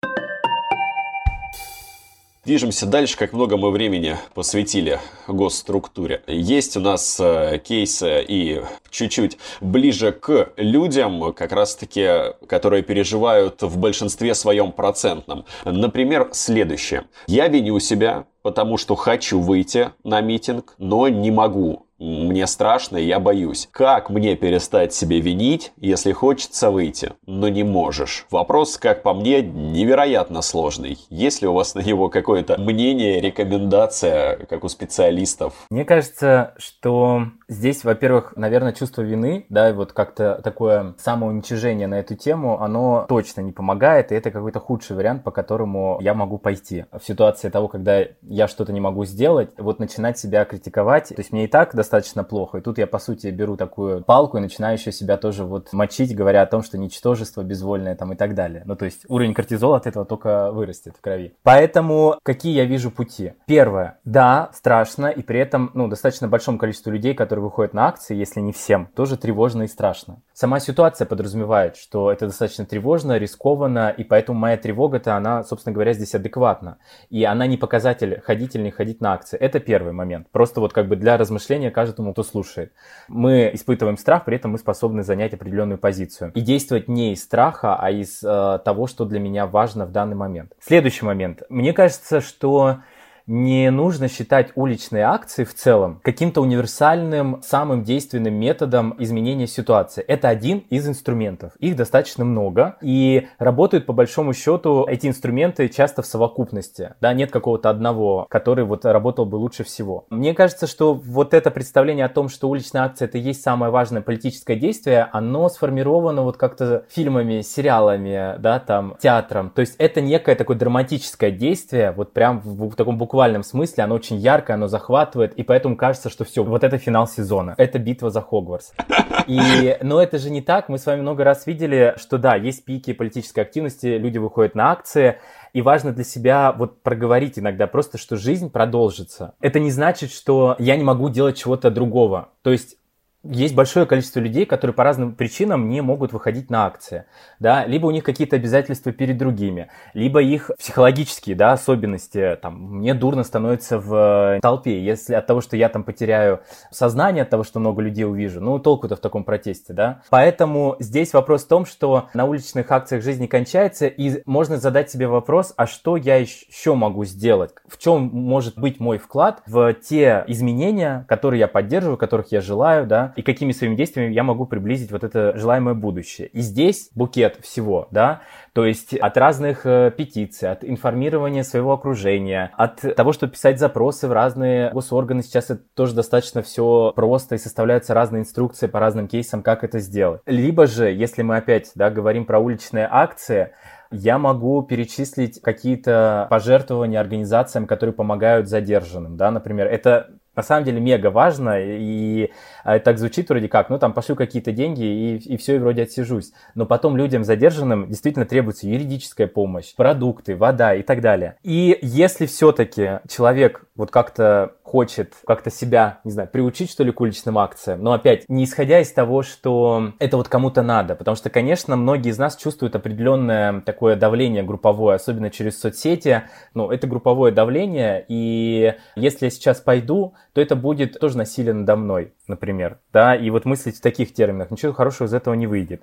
Движемся дальше, как много мы времени посвятили госструктуре. Есть у нас кейсы и чуть-чуть ближе к людям, как раз-таки, которые переживают в большинстве своем процентном. Например, следующее. Я виню себя, потому что хочу выйти на митинг, но не могу. Мне страшно, я боюсь. Как мне перестать себе винить, если хочется выйти, но не можешь? Вопрос, как по мне, невероятно сложный. Есть ли у вас на него какое-то мнение, рекомендация, как у специалистов? Мне кажется, что здесь, во-первых, наверное, чувство вины, да, и вот как-то такое самоуничижение на эту тему, оно точно не помогает, и это какой-то худший вариант, по которому я могу пойти. В ситуации того, когда я что-то не могу сделать, вот начинать себя критиковать, то есть мне и так достаточно плохо. И тут я, по сути, беру такую палку и начинаю еще себя тоже вот мочить, говоря о том, что ничтожество безвольное там и так далее. Ну, то есть уровень кортизола от этого только вырастет в крови. Поэтому какие я вижу пути? Первое. Да, страшно, и при этом, ну, достаточно большому количеству людей, которые выходят на акции, если не всем, тоже тревожно и страшно. Сама ситуация подразумевает, что это достаточно тревожно, рискованно, и поэтому моя тревога-то, она, собственно говоря, здесь адекватна. И она не показатель, ходить или не ходить на акции. Это первый момент. Просто вот как бы для размышления каждому, кто слушает. Мы испытываем страх, при этом мы способны занять определенную позицию. И действовать не из страха, а из того, что для меня важно в данный момент. Следующий момент. Мне кажется, что не нужно считать уличные акции в целом каким-то универсальным, самым действенным методом изменения ситуации. Это один из инструментов. Их достаточно много. И работают, по большому счету, эти инструменты часто в совокупности. Да, нет какого-то одного, который вот работал бы лучше всего. Мне кажется, что вот это представление о том, что уличная акция — это и есть самое важное политическое действие, оно сформировано вот как-то фильмами, сериалами, да, там, театром. То есть это некое такое драматическое действие, вот прям в таком буквальном смысле, оно очень яркое, оно захватывает, и поэтому кажется, что все, вот это финал сезона, это битва за Хогвартс. Но это же не так, мы с вами много раз видели, что да, есть пики политической активности, люди выходят на акции, и важно для себя вот проговорить иногда просто, что жизнь продолжится. Это не значит, что я не могу делать чего-то другого, то есть есть большое количество людей, которые по разным причинам не могут выходить на акции, да, либо у них какие-то обязательства перед другими, либо их психологические, да, особенности, там, мне дурно становится в толпе, если от того, что я там потеряю сознание, от того, что много людей увижу, ну, толку-то в таком протесте, да. Поэтому здесь вопрос в том, что на уличных акциях жизнь не кончается, и можно задать себе вопрос, а что я еще могу сделать, в чем может быть мой вклад в те изменения, которые я поддерживаю, которых я желаю, да, и какими своими действиями я могу приблизить вот это желаемое будущее. И здесь букет всего, да, то есть от разных петиций, от информирования своего окружения, от того, что писать запросы в разные госорганы, сейчас это тоже достаточно все просто, и составляются разные инструкции по разным кейсам, как это сделать. Либо же, если мы опять, да, говорим про уличные акции, я могу перечислить какие-то пожертвования организациям, которые помогают задержанным, да, например, это... На самом деле мега важно, и так звучит вроде как, ну там пошлю какие-то деньги и все, и вроде отсижусь. Но потом людям задержанным действительно требуется юридическая помощь, продукты, вода и так далее. И если все-таки человек вот как-то хочет как-то себя, не знаю, приучить что ли к уличным акциям, но опять не исходя из того, что это вот кому-то надо, потому что, конечно, многие из нас чувствуют определенное такое давление групповое, особенно через соцсети, ну это групповое давление, и если я сейчас пойду, то это будет тоже насилие надо мной, например, да, и вот мыслить в таких терминах, ничего хорошего из этого не выйдет.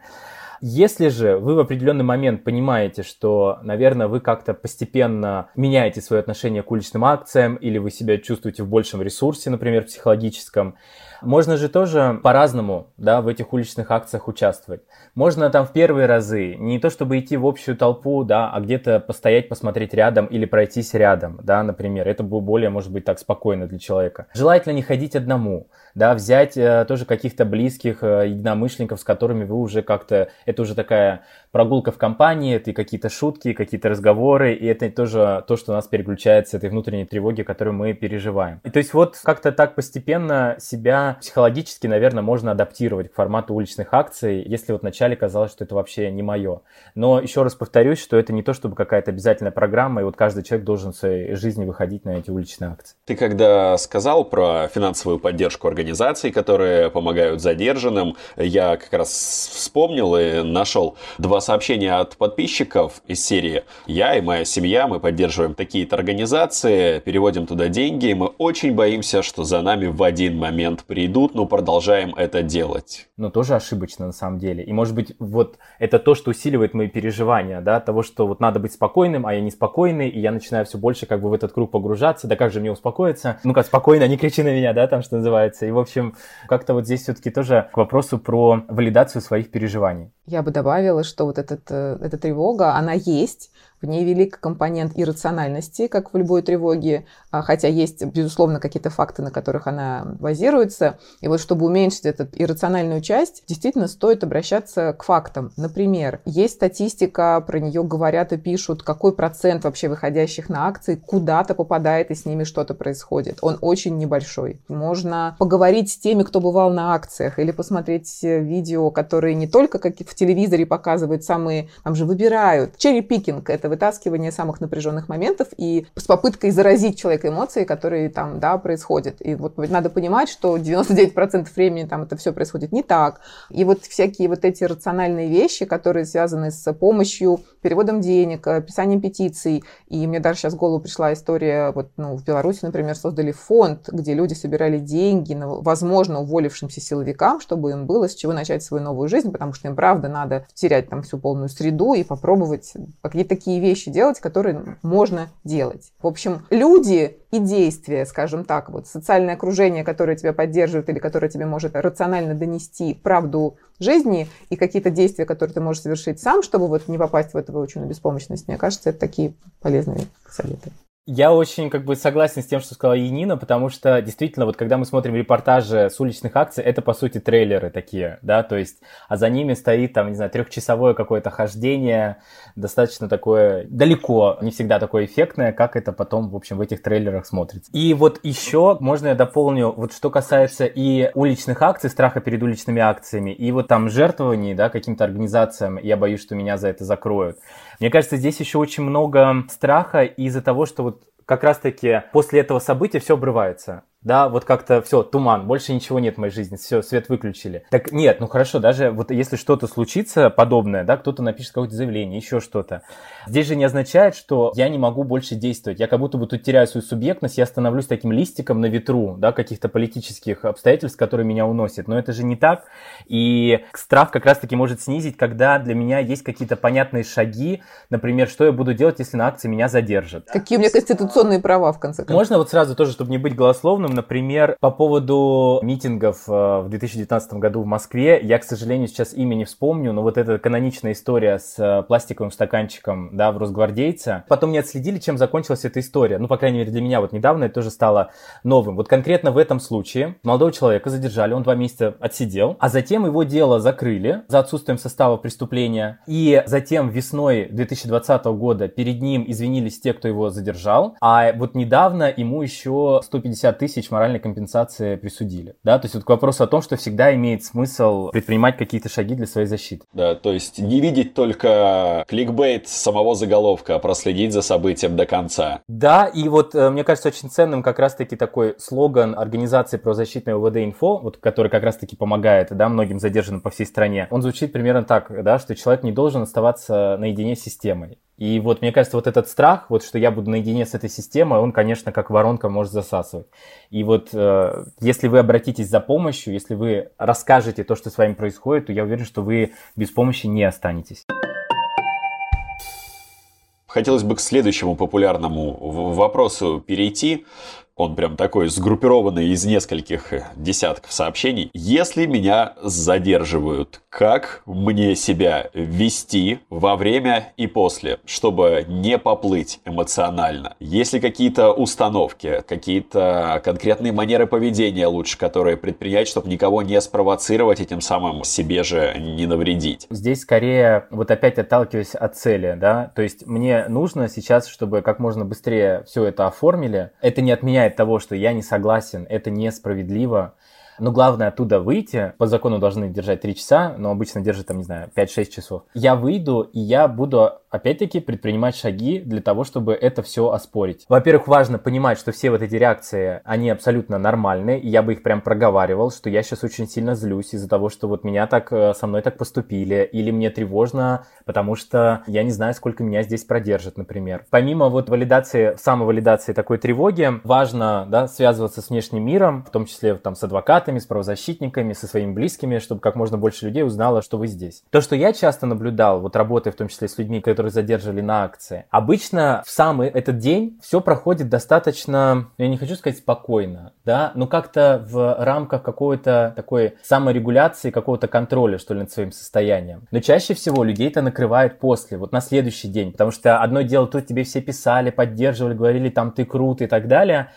Если же вы в определенный момент понимаете, что, наверное, вы как-то постепенно меняете свое отношение к уличным акциям, или вы себя чувствуете в большем ресурсе, например, психологическом, можно же тоже по-разному, да, в этих уличных акциях участвовать. Можно там в первые разы не то чтобы идти в общую толпу, да, а где-то постоять, посмотреть рядом или пройтись рядом, да, например. Это было более, может быть, так спокойно для человека. Желательно не ходить одному, да, взять тоже каких-то близких единомышленников, с которыми вы уже как-то... Это уже такая прогулка в компании, это и какие-то шутки, какие-то разговоры, и это тоже то, что у нас переключает с этой внутренней тревоги, которую мы переживаем. И то есть вот как-то так постепенно себя психологически, наверное, можно адаптировать к формату уличных акций, если вот вначале казалось, что это вообще не мое. Но еще раз повторюсь, что это не то, чтобы какая-то обязательная программа, и вот каждый человек должен в своей жизни выходить на эти уличные акции. Ты когда сказал про финансовую поддержку организаций, которые помогают задержанным, я как раз вспомнил и нашел два сообщения от подписчиков из серии «Я и моя семья, мы поддерживаем такие-то организации, переводим туда деньги, мы очень боимся, что за нами в один момент придут, но продолжаем это делать». Но тоже ошибочно на самом деле. И может быть вот это то, что усиливает мои переживания, да, того, что вот надо быть спокойным, а я неспокойный, и я начинаю все больше как бы в этот круг погружаться, да как же мне успокоиться? Ну-ка, спокойно, не кричи на меня, да, там что называется. И в общем, как-то вот здесь все-таки тоже к вопросу про валидацию своих переживаний. Я бы добавила, что вот эта тревога, она есть, в ней велик компонент иррациональности, как в любой тревоге, хотя есть, безусловно, какие-то факты, на которых она базируется. И вот чтобы уменьшить эту иррациональную часть, действительно стоит обращаться к фактам. Например, есть статистика, про нее говорят и пишут, какой процент вообще выходящих на акции куда-то попадает и с ними что-то происходит. Он очень небольшой. Можно поговорить с теми, кто бывал на акциях, или посмотреть видео, которые не только как в телевизоре показывают самые, там же выбирают, черри-пикинг, это вытаскивание самых напряженных моментов и с попыткой заразить человека эмоции, которые там, да, происходят. И вот надо понимать, что 99% времени там это все происходит не так. И вот всякие вот эти рациональные вещи, которые связаны с помощью, переводом денег, писанием петиций. И мне даже сейчас в голову пришла история, вот, ну, в Беларуси, например, создали фонд, где люди собирали деньги, возможно, уволившимся силовикам, чтобы им было с чего начать свою новую жизнь, потому что им, правда, надо терять там всю полную среду и попробовать какие-то такие вещи делать, которые можно делать. В общем, люди и действия, скажем так, вот социальное окружение, которое тебя поддерживает или которое тебе может рационально донести правду жизни и какие-то действия, которые ты можешь совершить сам, чтобы вот не попасть в эту выученную беспомощность, мне кажется, это такие полезные советы. Я очень как бы согласен с тем, что сказала Янина, потому что действительно, вот когда мы смотрим репортажи с уличных акций, это по сути трейлеры такие, да, то есть, а за ними стоит там, не знаю, трехчасовое какое-то хождение, достаточно такое далеко, не всегда такое эффектное, как это потом, в общем, в этих трейлерах смотрится. И вот еще, можно я дополню, вот что касается и уличных акций, страха перед уличными акциями, и вот там жертвований, да, каким-то организациям, я боюсь, что меня за это закроют. Мне кажется, здесь еще очень много страха из-за того, что вот как раз-таки после этого события все обрывается. да, вот как-то все, туман, больше ничего нет в моей жизни, все, свет выключили. Так нет, ну хорошо, даже вот если что-то случится подобное, да, кто-то напишет какое-то заявление, еще что-то. Здесь же не означает, что я не могу больше действовать, я как будто бы тут теряю свою субъектность, я становлюсь таким листиком на ветру, да, каких-то политических обстоятельств, которые меня уносят, но это же не так, и страх как раз-таки может снизить, когда для меня есть какие-то понятные шаги, например, что я буду делать, если на акции меня задержат. Какие у меня конституционные права, в конце концов. Можно вот сразу тоже, чтобы не быть голословным, например, по поводу митингов в 2019 году в Москве, я, к сожалению, сейчас имя не вспомню, но вот эта каноничная история с пластиковым стаканчиком, да, в Росгвардейца. Потом не отследили, чем закончилась эта история. Ну, по крайней мере, для меня вот недавно это тоже стало новым. Вот конкретно в этом случае молодого человека задержали, он 2 месяца отсидел, а затем его дело закрыли за отсутствием состава преступления. И затем весной 2020 года перед ним извинились те, кто его задержал, а вот недавно ему еще 150 тысяч моральной компенсации присудили. Да, то есть вот к вопросу о том, что всегда имеет смысл предпринимать какие-то шаги для своей защиты. Да, то есть не видеть только кликбейт самого заголовка, а проследить за событием до конца. Да, и вот мне кажется очень ценным как раз-таки такой слоган организации правозащитной ОВД-инфо, вот, который как раз-таки помогает, да, многим задержанным по всей стране. Он звучит примерно так, да, что человек не должен оставаться наедине с системой. И вот, мне кажется, вот этот страх, вот что я буду наедине с этой системой, он, конечно, как воронка может засасывать. И вот если вы обратитесь за помощью, если вы расскажете то, что с вами происходит, то я уверен, что вы без помощи не останетесь. Хотелось бы к следующему популярному вопросу перейти. Он прям такой сгруппированный из нескольких десятков сообщений. Если меня задерживают, как мне себя вести во время и после, чтобы не поплыть эмоционально? Есть ли какие-то установки, какие-то конкретные манеры поведения лучше, которые предпринять, чтобы никого не спровоцировать и тем самым себе же не навредить? Здесь скорее вот опять отталкиваясь от цели, да, то есть мне нужно сейчас, чтобы как можно быстрее все это оформили. Это не отменяет того, что я не согласен, это несправедливо. Но главное оттуда выйти. По закону должны держать 3 часа, но обычно держат, там, не знаю, 5-6 часов. Я выйду, и я буду, опять-таки, предпринимать шаги для того, чтобы это все оспорить. Во-первых, важно понимать, что все вот эти реакции, они абсолютно нормальные, и я бы их прям проговаривал, что я сейчас очень сильно злюсь из-за того, что вот меня так, со мной так поступили, или мне тревожно, потому что я не знаю, сколько меня здесь продержат, например. Помимо вот валидации, самовалидации такой тревоги, важно, да, связываться с внешним миром, в том числе там с адвокатами, с правозащитниками, со своими близкими, чтобы как можно больше людей узнало, что вы здесь. То, что я часто наблюдал, вот работая в том числе с людьми, которые задерживали на акции, обычно в самый этот день все проходит достаточно, я не хочу сказать спокойно, да, но как-то в рамках какой-то такой саморегуляции, какого-то контроля, что ли, над своим состоянием. Но чаще всего людей это накрывает после, вот на следующий день, потому что одно дело, тут тебе все писали, поддерживали, говорили, там, ты крут и так далее.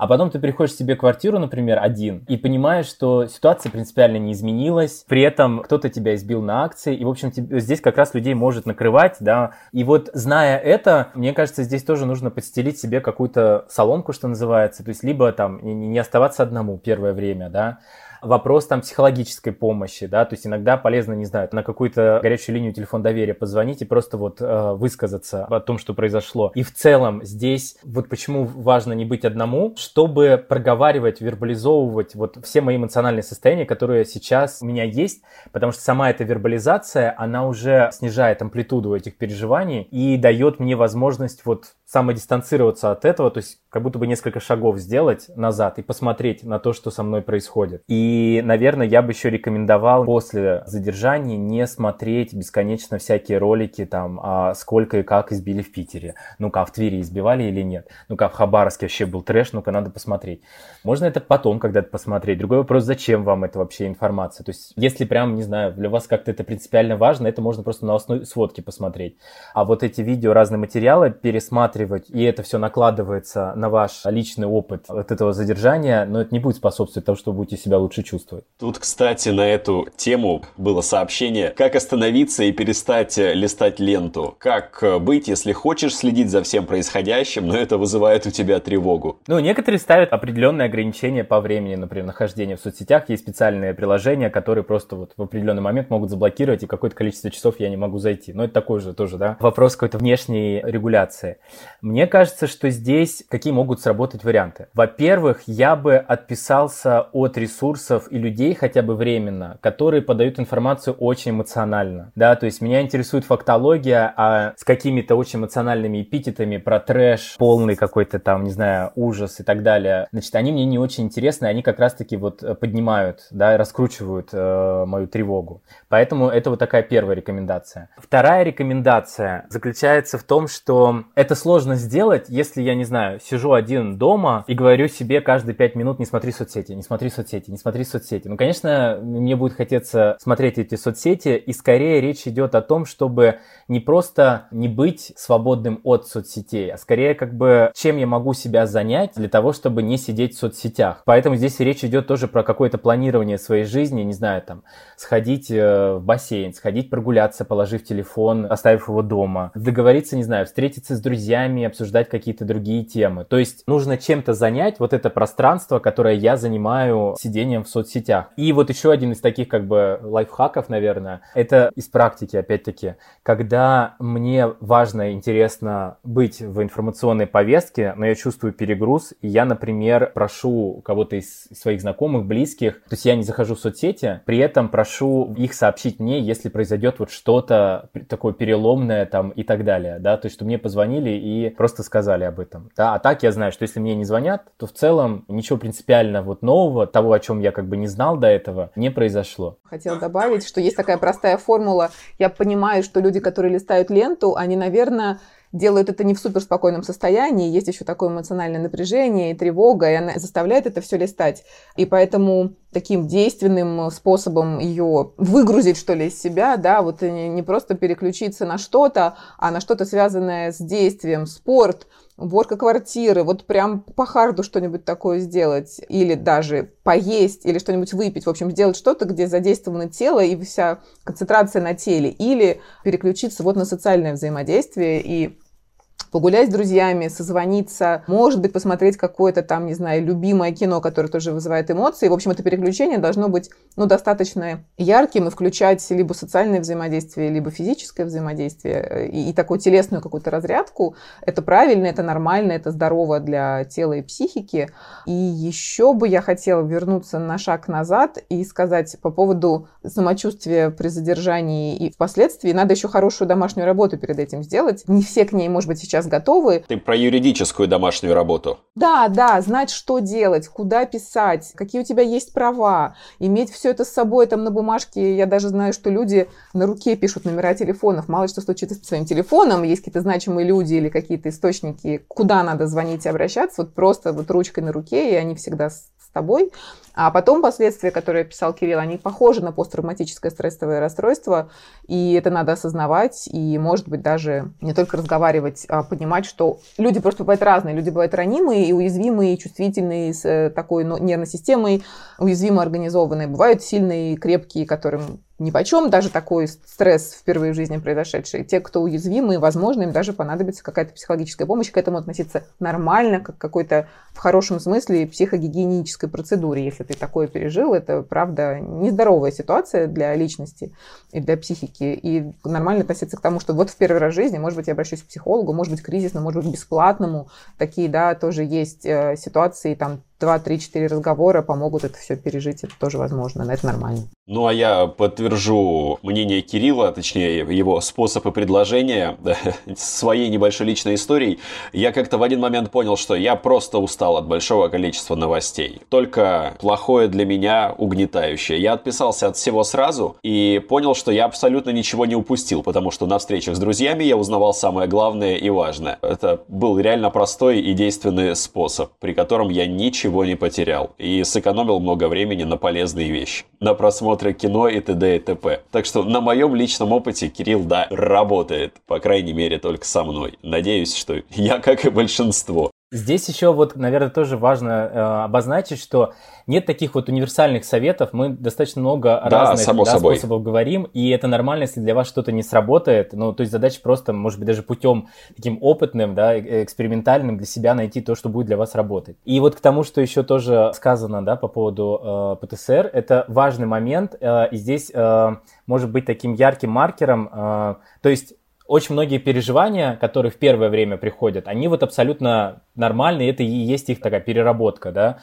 А потом ты приходишь себе в квартиру, например, один, и понимаешь, что ситуация принципиально не изменилась, при этом кто-то тебя избил на акции, и, в общем, здесь как раз людей может накрывать, да. И вот, зная это, мне кажется, здесь тоже нужно подстелить себе какую-то соломку, что называется, то есть либо там не оставаться одному первое время, да, вопрос там психологической помощи, да, то есть иногда полезно, не знаю, на какую-то горячую линию телефон доверия позвонить и просто вот высказаться о том, что произошло. И в целом здесь вот почему важно не быть одному, чтобы проговаривать, вербализовывать вот все мои эмоциональные состояния, которые сейчас у меня есть, потому что сама эта вербализация, она уже снижает амплитуду этих переживаний и дает мне возможность вот самодистанцироваться от этого, то есть как будто бы несколько шагов сделать назад и посмотреть на то, что со мной происходит. И, наверное, я бы еще рекомендовал после задержания не смотреть бесконечно всякие ролики, там, сколько и как избили в Питере, ну-ка, в Твери избивали или нет, ну-ка, в Хабаровске вообще был трэш, ну-ка, надо посмотреть. Можно это потом когда-то посмотреть. Другой вопрос, зачем вам это вообще информация? То есть, если прям, не знаю, для вас как-то это принципиально важно, это можно просто на основе сводки посмотреть. А вот эти видео, разные материалы пересматривать, и это все накладывается на ваш личный опыт от этого задержания, но это не будет способствовать тому, что вы будете себя лучше чувствовать. Тут, кстати, на эту тему было сообщение, как остановиться и перестать листать ленту. Как быть, если хочешь следить за всем происходящим, но это вызывает у тебя тревогу. Ну, некоторые ставят определенные ограничения по времени, например, нахождения в соцсетях. Есть специальные приложения, которые просто вот в определенный момент могут заблокировать, и какое-то количество часов я не могу зайти. Но это такой же тоже, да, вопрос какой-то внешней регуляции. Мне кажется, что здесь какие могут сработать варианты. Во-первых, я бы отписался от ресурсов и людей хотя бы временно, которые подают информацию очень эмоционально. Да, то есть меня интересует фактология, а с какими-то очень эмоциональными эпитетами про трэш, полный какой-то там, не знаю, ужас и так далее. Значит, они мне не очень интересны, они как раз-таки вот поднимают, да, раскручивают мою тревогу. Поэтому это вот такая первая рекомендация. Вторая рекомендация заключается в том, что это сложно сделать, если, я не знаю, сижу один дома и говорю себе каждые 5 минут: не смотри соцсети, не смотри соцсети, не смотри соцсети. Ну, конечно, мне будет хотеться смотреть эти соцсети, и скорее речь идет о том, чтобы не просто не быть свободным от соцсетей, а скорее как бы чем я могу себя занять для того, чтобы не сидеть в соцсетях. Поэтому здесь речь идет тоже про какое-то планирование своей жизни, не знаю, там, сходить в бассейн, сходить прогуляться, положив телефон, оставив его дома, договориться, не знаю, встретиться с друзьями, обсуждать какие-то другие темы. То есть нужно чем-то занять вот это пространство, которое я занимаю сидением в соцсетях. И вот еще один из таких как бы лайфхаков, наверное, это из практики, опять-таки, когда мне важно и интересно быть в информационной повестке, но я чувствую перегруз, и я, например, прошу кого-то из своих знакомых, близких, то есть я не захожу в соцсети, при этом прошу их сообщить мне, если произойдет вот что-то такое переломное там и так далее, да, то есть что мне позвонили и просто сказали об этом, да, а так я знаю, что если мне не звонят, то в целом ничего принципиально вот нового, того, о чем я как бы не знал до этого, не произошло. Хотела добавить, что есть такая простая формула, я понимаю, что люди, которые листают ленту, они, наверное, делают это не в суперспокойном состоянии, есть еще такое эмоциональное напряжение и тревога, и она заставляет это все листать. И поэтому таким действенным способом ее выгрузить, что ли, из себя, да, вот не просто переключиться на что-то, а на что-то, связанное с действием, спорт, уборка квартиры, вот прям по харду что-нибудь такое сделать, или даже поесть, или что-нибудь выпить, в общем, сделать что-то, где задействовано тело и вся концентрация на теле, или переключиться вот на социальное взаимодействие и погулять с друзьями, созвониться, может быть, посмотреть какое-то там, не знаю, любимое кино, которое тоже вызывает эмоции. В общем, это переключение должно быть, ну, достаточно ярким и включать либо социальное взаимодействие, либо физическое взаимодействие и такую телесную какую-то разрядку. Это правильно, это нормально, это здорово для тела и психики. И еще бы я хотела вернуться на шаг назад и сказать по поводу самочувствия при задержании и впоследствии. Надо еще хорошую домашнюю работу перед этим сделать. Не все к ней, может быть, сейчас готовы. Ты про юридическую домашнюю работу. Да, да, знать, что делать, куда писать, какие у тебя есть права, иметь все это с собой там на бумажке. Я даже знаю, что люди на руке пишут номера телефонов. Мало ли что случится со своим телефоном, есть какие-то значимые люди или какие-то источники, куда надо звонить и обращаться, вот просто вот ручкой на руке, и они всегда с тобой. А потом последствия, которые писал Кирилл, они похожи на посттравматическое стрессовое расстройство, и это надо осознавать, и, может быть, даже не только разговаривать, а понимать, что люди просто бывают разные, люди бывают ранимые и уязвимые, и чувствительные, с такой нервной системой, уязвимо организованные, бывают сильные и крепкие, которым нипочем даже такой стресс впервые в жизни произошедший. Те, кто уязвимы, возможно, им даже понадобится какая-то психологическая помощь. К этому относиться нормально, как к какой-то, в хорошем смысле, психогигиенической процедуре. Если ты такое пережил, это, правда, нездоровая ситуация для личности и для психики. И нормально относиться к тому, что вот в первый раз в жизни, может быть, я обращусь к психологу, может быть, кризисному, может быть, бесплатному. Такие, да, тоже есть ситуации, там, 2-3-4 разговора помогут это все пережить, это тоже возможно, но это нормально. Ну, а я подтвержу мнение Кирилла, точнее, его способ и предложение своей небольшой личной историей. Я как-то в один момент понял, что я просто устал от большого количества новостей. Только плохое для меня угнетающее. Я отписался от всего сразу и понял, что я абсолютно ничего не упустил, потому что на встречах с друзьями я узнавал самое главное и важное. Это был реально простой и действенный способ, при котором я ничего не потерял и сэкономил много времени на полезные вещи, на просмотры кино и т.д. и т.п. Так что на моем личном опыте Кирилл, да, работает, по крайней мере, только со мной. Надеюсь, что я, как и большинство. Здесь еще вот, наверное, тоже важно обозначить, что нет таких вот универсальных советов, мы достаточно много разных способов говорим, и это нормально, если для вас что-то не сработает, ну, то есть задача просто, может быть, даже путем таким опытным, да, экспериментальным для себя найти то, что будет для вас работать. И вот к тому, что еще тоже сказано, да, по поводу ПТСР, это важный момент, и здесь может быть таким ярким маркером, то есть очень многие переживания, которые в первое время приходят, они вот абсолютно нормальные, это и есть их такая переработка, да.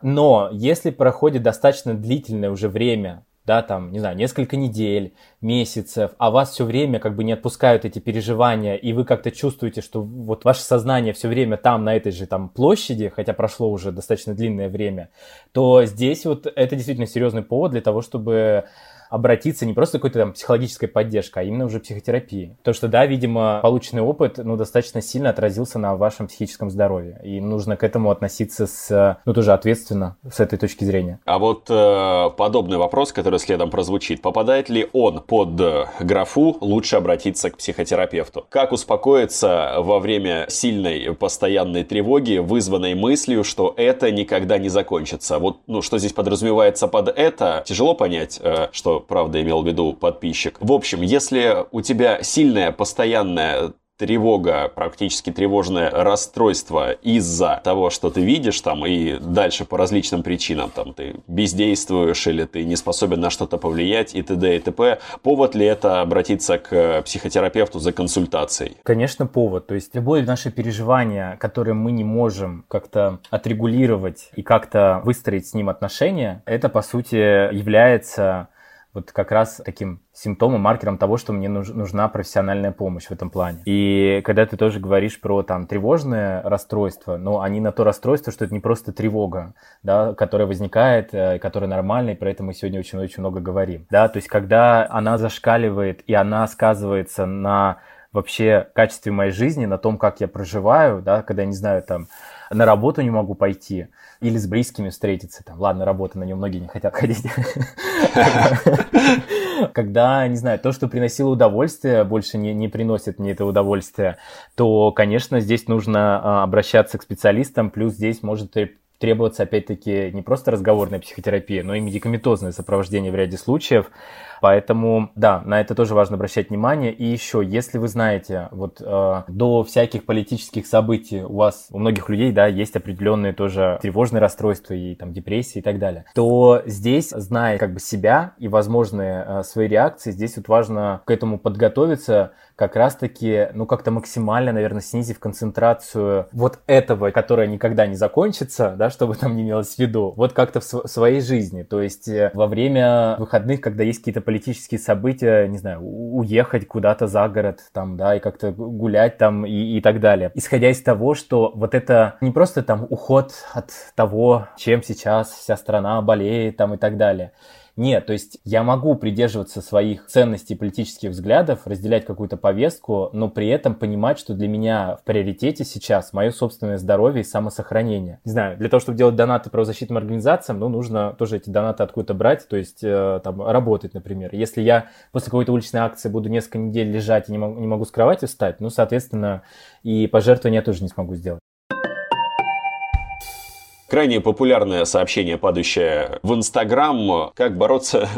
Но если проходит достаточно длительное уже время, да, там, не знаю, несколько недель, месяцев, а вас все время как бы не отпускают эти переживания, и вы как-то чувствуете, что вот ваше сознание все время там, на этой же там площади, хотя прошло уже достаточно длинное время, то здесь вот это действительно серьезный повод для того, чтобы обратиться не просто к какой-то там психологической поддержке, а именно уже психотерапии. Потому что, да, видимо, полученный опыт, ну, достаточно сильно отразился на вашем психическом здоровье. И нужно к этому относиться с, ну, тоже ответственно, с этой точки зрения. А вот подобный вопрос, который следом прозвучит, попадает ли он под графу «лучше обратиться к психотерапевту»? Как успокоиться во время сильной постоянной тревоги, вызванной мыслью, что это никогда не закончится? Вот, ну, что здесь подразумевается под это, тяжело понять, что правда имел в виду подписчик. В общем, если у тебя сильная, постоянная тревога, практически тревожное расстройство из-за того, что ты видишь там, и дальше по различным причинам, там, ты бездействуешь или ты не способен на что-то повлиять, и т.д. и т.п. Повод ли это обратиться к психотерапевту за консультацией? Конечно, повод. То есть любое наше переживание, которое мы не можем как-то отрегулировать и как-то выстроить с ним отношения, это, по сути, является вот как раз таким симптомом, маркером того, что мне нужна профессиональная помощь в этом плане. И когда ты тоже говоришь про там тревожное расстройство, но они на то расстройство, что это не просто тревога, да, которая возникает, которая нормальная, и про это мы сегодня очень-очень много говорим. Да, то есть когда она зашкаливает и она сказывается на вообще качестве моей жизни, на том, как я проживаю, да, когда я не знаю там, на работу не могу пойти или с близкими встретиться. Там, ладно, работа, на нее многие не хотят ходить. Когда, не знаю, то, что приносило удовольствие, больше не приносит мне это удовольствие, то, конечно, здесь нужно обращаться к специалистам, плюс здесь может требоваться, опять-таки, не просто разговорная психотерапия, но и медикаментозное сопровождение в ряде случаев. Поэтому, да, на это тоже важно обращать внимание. И еще, если вы знаете, вот до всяких политических событий у многих людей, да, есть определенные тоже тревожные расстройства и там депрессии и так далее, то здесь, зная как бы себя и возможные свои реакции, здесь вот важно к этому подготовиться, как раз-таки, ну, как-то максимально, наверное, снизив концентрацию вот этого, которое никогда не закончится, да, чтобы там не имелось в виду, вот как-то в своей жизни. То есть во время выходных, когда есть какие-то политические события, не знаю, уехать куда-то за город, там, да, и как-то гулять там и так далее. Исходя из того, что вот это не просто там уход от того, чем сейчас вся страна болеет там и так далее. Нет, то есть я могу придерживаться своих ценностей, политических взглядов, разделять какую-то повестку, но при этом понимать, что для меня в приоритете сейчас мое собственное здоровье и самосохранение. Не знаю, для того, чтобы делать донаты правозащитным организациям, ну, нужно тоже эти донаты откуда-то брать, то есть там работать, например. Если я после какой-то уличной акции буду несколько недель лежать и не могу с кровати встать, ну, соответственно, и пожертвования я тоже не смогу сделать. Крайне популярное сообщение, падающее в Инстаграм. Как бороться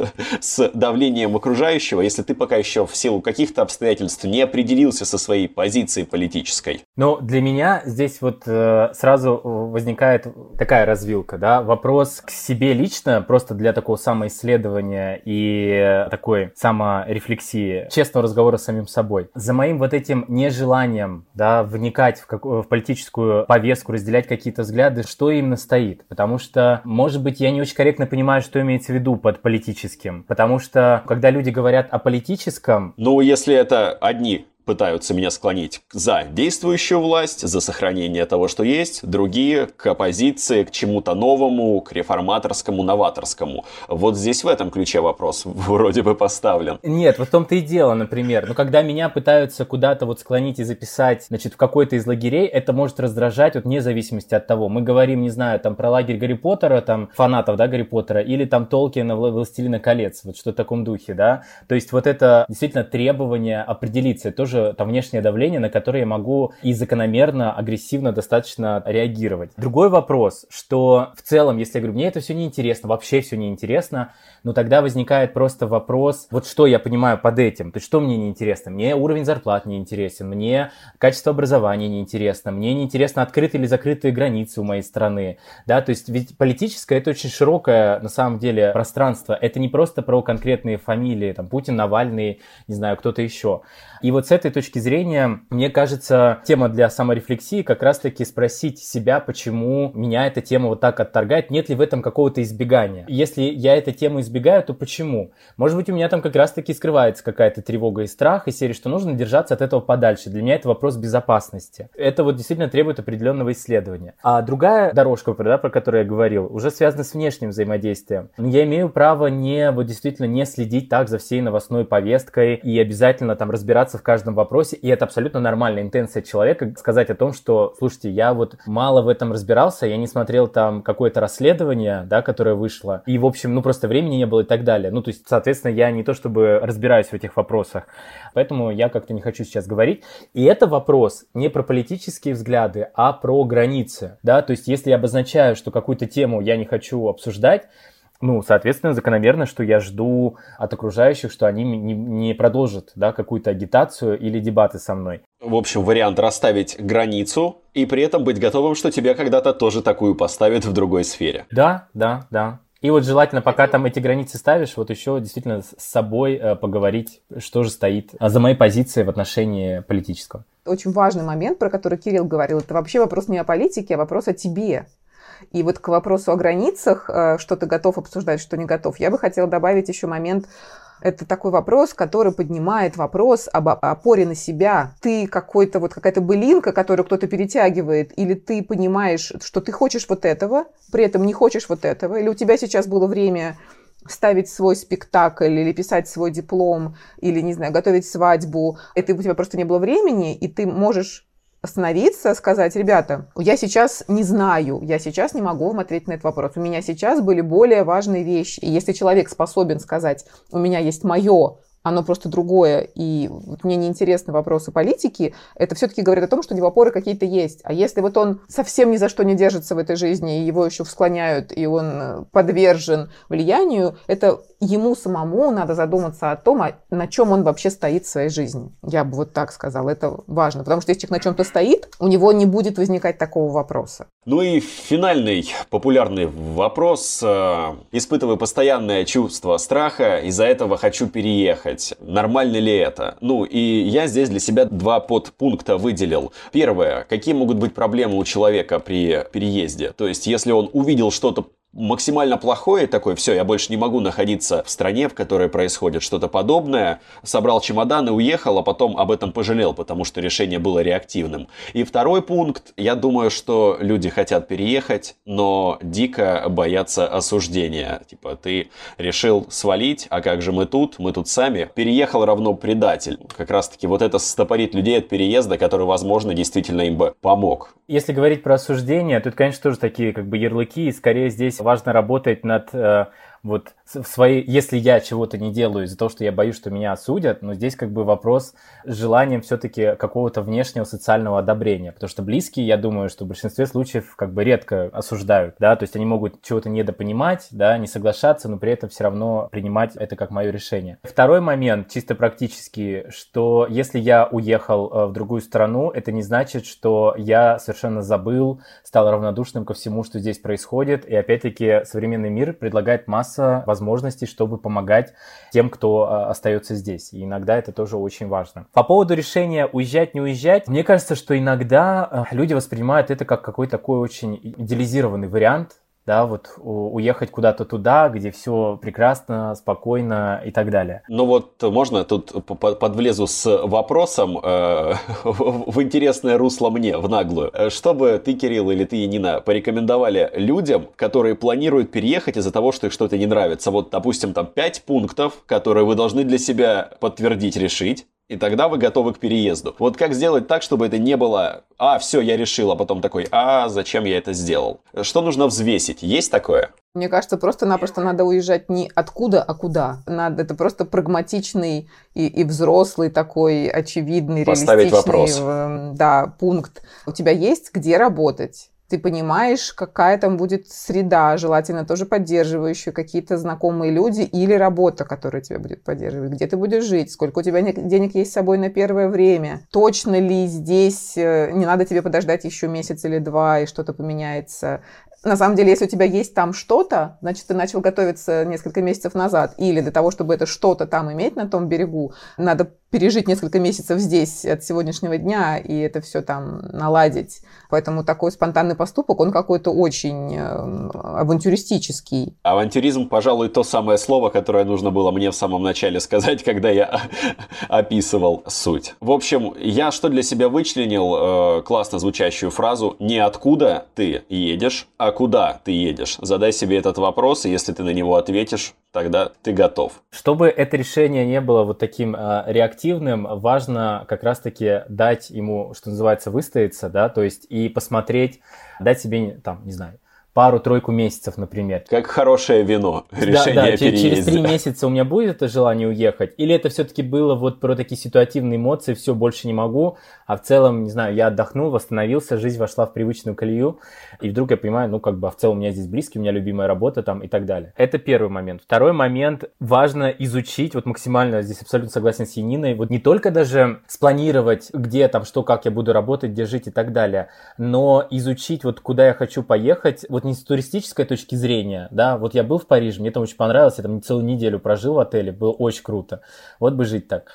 с давлением окружающего, если ты пока еще в силу каких-то обстоятельств не определился со своей позицией политической? Ну, для меня здесь вот сразу возникает такая развилка, да, вопрос к себе лично, просто для такого самоисследования и такой саморефлексии, честного разговора с самим собой. За моим вот этим нежеланием, да, вникать в политическую повестку, разделять какие-то взгляды, что именно стоит, потому что, может быть, я не очень корректно понимаю, что имеется в виду под политическим, потому что, когда люди говорят о политическом... Ну, если это одни пытаются меня склонить за действующую власть, за сохранение того, что есть, другие к оппозиции, к чему-то новому, к реформаторскому, новаторскому. Вот здесь в этом ключе вопрос вроде бы поставлен. Нет, вот в том-то и дело, например. Но когда меня пытаются куда-то вот склонить и записать, значит, в какой-то из лагерей, это может раздражать вот вне зависимости от того. Мы говорим, не знаю, там про лагерь Гарри Поттера, там фанатов, да, Гарри Поттера, или там Толкина, Властелина колец, вот что-то в таком духе, да. То есть вот это действительно требование определиться, тоже там внешнее давление, на которое я могу и закономерно, агрессивно достаточно реагировать. Другой вопрос, что в целом, если я говорю, мне это все неинтересно, вообще все неинтересно, но тогда возникает просто вопрос, вот что я понимаю под этим, то есть что мне неинтересно? Мне уровень зарплат неинтересен, мне качество образования неинтересно, мне неинтересно открытые или закрытые границы у моей страны, да, то есть ведь политическое это очень широкое, на самом деле, пространство, это не просто про конкретные фамилии, там, Путин, Навальный, не знаю, кто-то еще. И вот с этой точки зрения, мне кажется, тема для саморефлексии как раз-таки спросить себя, почему меня эта тема вот так отторгает, нет ли в этом какого-то избегания. Если я эту тему избегаю, то почему? Может быть, у меня там как раз-таки скрывается какая-то тревога и страх, и серия, что нужно держаться от этого подальше. Для меня это вопрос безопасности. Это вот действительно требует определенного исследования. А другая дорожка, про которую я говорил, уже связана с внешним взаимодействием. Я имею право не следить так за всей новостной повесткой и обязательно там разбираться в каждом вопросе. И это абсолютно нормальная интенция человека сказать о том, что, слушайте, я вот мало в этом разбирался, я не смотрел там какое-то расследование, да, которое вышло, и, в общем, просто времени не было и так далее. То есть, соответственно, я не то чтобы разбираюсь в этих вопросах, поэтому я как-то не хочу сейчас говорить. И это вопрос не про политические взгляды, а про границы, да, то есть, если я обозначаю, что какую-то тему я не хочу обсуждать, соответственно, закономерно, что я жду от окружающих, что они не продолжат, да, какую-то агитацию или дебаты со мной. В общем, вариант расставить границу и при этом быть готовым, что тебя когда-то тоже такую поставят в другой сфере. Да. И вот желательно, пока там эти границы ставишь, вот еще действительно с собой поговорить, что же стоит за моей позицией в отношении политического. Очень важный момент, про который Кирилл говорил, это вообще вопрос не о политике, а вопрос о тебе. И вот к вопросу о границах, что ты готов обсуждать, что не готов, я бы хотела добавить еще момент. Это такой вопрос, который поднимает вопрос об опоре на себя. Ты какой-то, какая-то былинка, которую кто-то перетягивает, или ты понимаешь, что ты хочешь вот этого, при этом не хочешь вот этого, или у тебя сейчас было время ставить свой спектакль, или писать свой диплом, или, не знаю, готовить свадьбу. Это у тебя просто не было времени, и ты можешь остановиться, сказать: ребята, я сейчас не знаю, я сейчас не могу вам ответить на этот вопрос, у меня сейчас были более важные вещи. И если человек способен сказать: у меня есть мое, оно просто другое, и мне неинтересны вопросы политики, это все-таки говорит о том, что у него опоры какие-то есть. А если он совсем ни за что не держится в этой жизни, и его еще склоняют, и он подвержен влиянию, это ему самому надо задуматься о том, на чем он вообще стоит в своей жизни. Я бы вот так сказала, это важно, потому что если человек на чем-то стоит, у него не будет возникать такого вопроса. И финальный популярный вопрос. Испытываю постоянное чувство страха, из-за этого хочу переехать. Нормально ли это? И я здесь для себя 2 подпункта выделил. Первое. Какие могут быть проблемы у человека при переезде? То есть, если он увидел что-то максимально плохое, такой: все, я больше не могу находиться в стране, в которой происходит что-то подобное, собрал чемодан и уехал, а потом об этом пожалел, потому что решение было реактивным. И второй пункт. Я думаю, что люди хотят переехать, но дико боятся осуждения. Ты решил свалить, а как же мы тут сами. Переехал равно предатель. Как раз таки это стопорит людей от переезда, который, возможно, действительно им бы помог. Если говорить про осуждение, тут, конечно, тоже такие ярлыки, и скорее здесь важно работать над если я чего-то не делаю из-за того, что я боюсь, что меня осудят, но здесь вопрос с желанием все-таки какого-то внешнего социального одобрения, потому что близкие, я думаю, что в большинстве случаев редко осуждают, да, то есть они могут чего-то недопонимать, да, не соглашаться, но при этом все равно принимать это как мое решение. Второй момент, чисто практически, что если я уехал в другую страну, это не значит, что я совершенно забыл, стал равнодушным ко всему, что здесь происходит, и опять-таки современный мир предлагает масса возможностей, чтобы помогать тем, кто остается здесь. И иногда это тоже очень важно. По поводу решения уезжать, не уезжать, мне кажется, что иногда люди воспринимают это как какой-то такой очень идеализированный вариант, да, уехать куда-то туда, где все прекрасно, спокойно и так далее. Можно тут подвлезу с вопросом в интересное русло мне, в наглую. Что бы ты, Кирилл, или ты, Янина, порекомендовали людям, которые планируют переехать из-за того, что их что-то не нравится? Допустим, 5 пунктов, которые вы должны для себя подтвердить, решить. И тогда вы готовы к переезду. Как сделать так, чтобы это не было: а, все, я решил, а потом такой: а, зачем я это сделал? Что нужно взвесить? Есть такое? Мне кажется, просто-напросто надо уезжать не откуда, а куда. Надо, это просто прагматичный и взрослый такой очевидный, поставить реалистичный вопрос. Да, пункт. У тебя есть где работать? Ты понимаешь, какая там будет среда, желательно тоже поддерживающая, какие-то знакомые люди или работа, которая тебя будет поддерживать, где ты будешь жить, сколько у тебя денег есть с собой на первое время, точно ли здесь, не надо тебе подождать еще месяц или 2, и что-то поменяется. На самом деле, если у тебя есть там что-то, значит, ты начал готовиться несколько месяцев назад, или для того, чтобы это что-то там иметь на том берегу, надо пережить несколько месяцев здесь от сегодняшнего дня и это все там наладить. Поэтому такой спонтанный поступок, он какой-то очень авантюристический. Авантюризм, пожалуй, то самое слово, которое нужно было мне в самом начале сказать, когда я описывал суть. В общем, я что для себя вычленил? Классно звучащую фразу «Не откуда ты едешь, а куда ты едешь». Задай себе этот вопрос, и если ты на него ответишь, тогда ты готов. Чтобы это решение не было вот таким реактивным, важно как раз-таки дать ему, что называется, выстояться, да, то есть и посмотреть, дать себе, там, не знаю, пару-тройку месяцев, например. Как хорошее вино, решение да, о переезде. Через 3 месяца у меня будет это желание уехать? Или это все-таки было вот про такие ситуативные эмоции, все, больше не могу, а в целом, не знаю, я отдохнул, восстановился, жизнь вошла в привычную колею, и вдруг я понимаю, ну, как бы, а в целом у меня здесь близкие, у меня любимая работа там и так далее. Это первый момент. Второй момент, важно изучить, вот максимально здесь абсолютно согласен с Яниной, вот не только даже спланировать, где там, что, как я буду работать, где жить и так далее, но изучить, вот куда я хочу поехать, вот не с туристической точки зрения, да, вот я был в Париже, мне там очень понравилось, я там целую неделю прожил в отеле, было очень круто, вот бы жить так.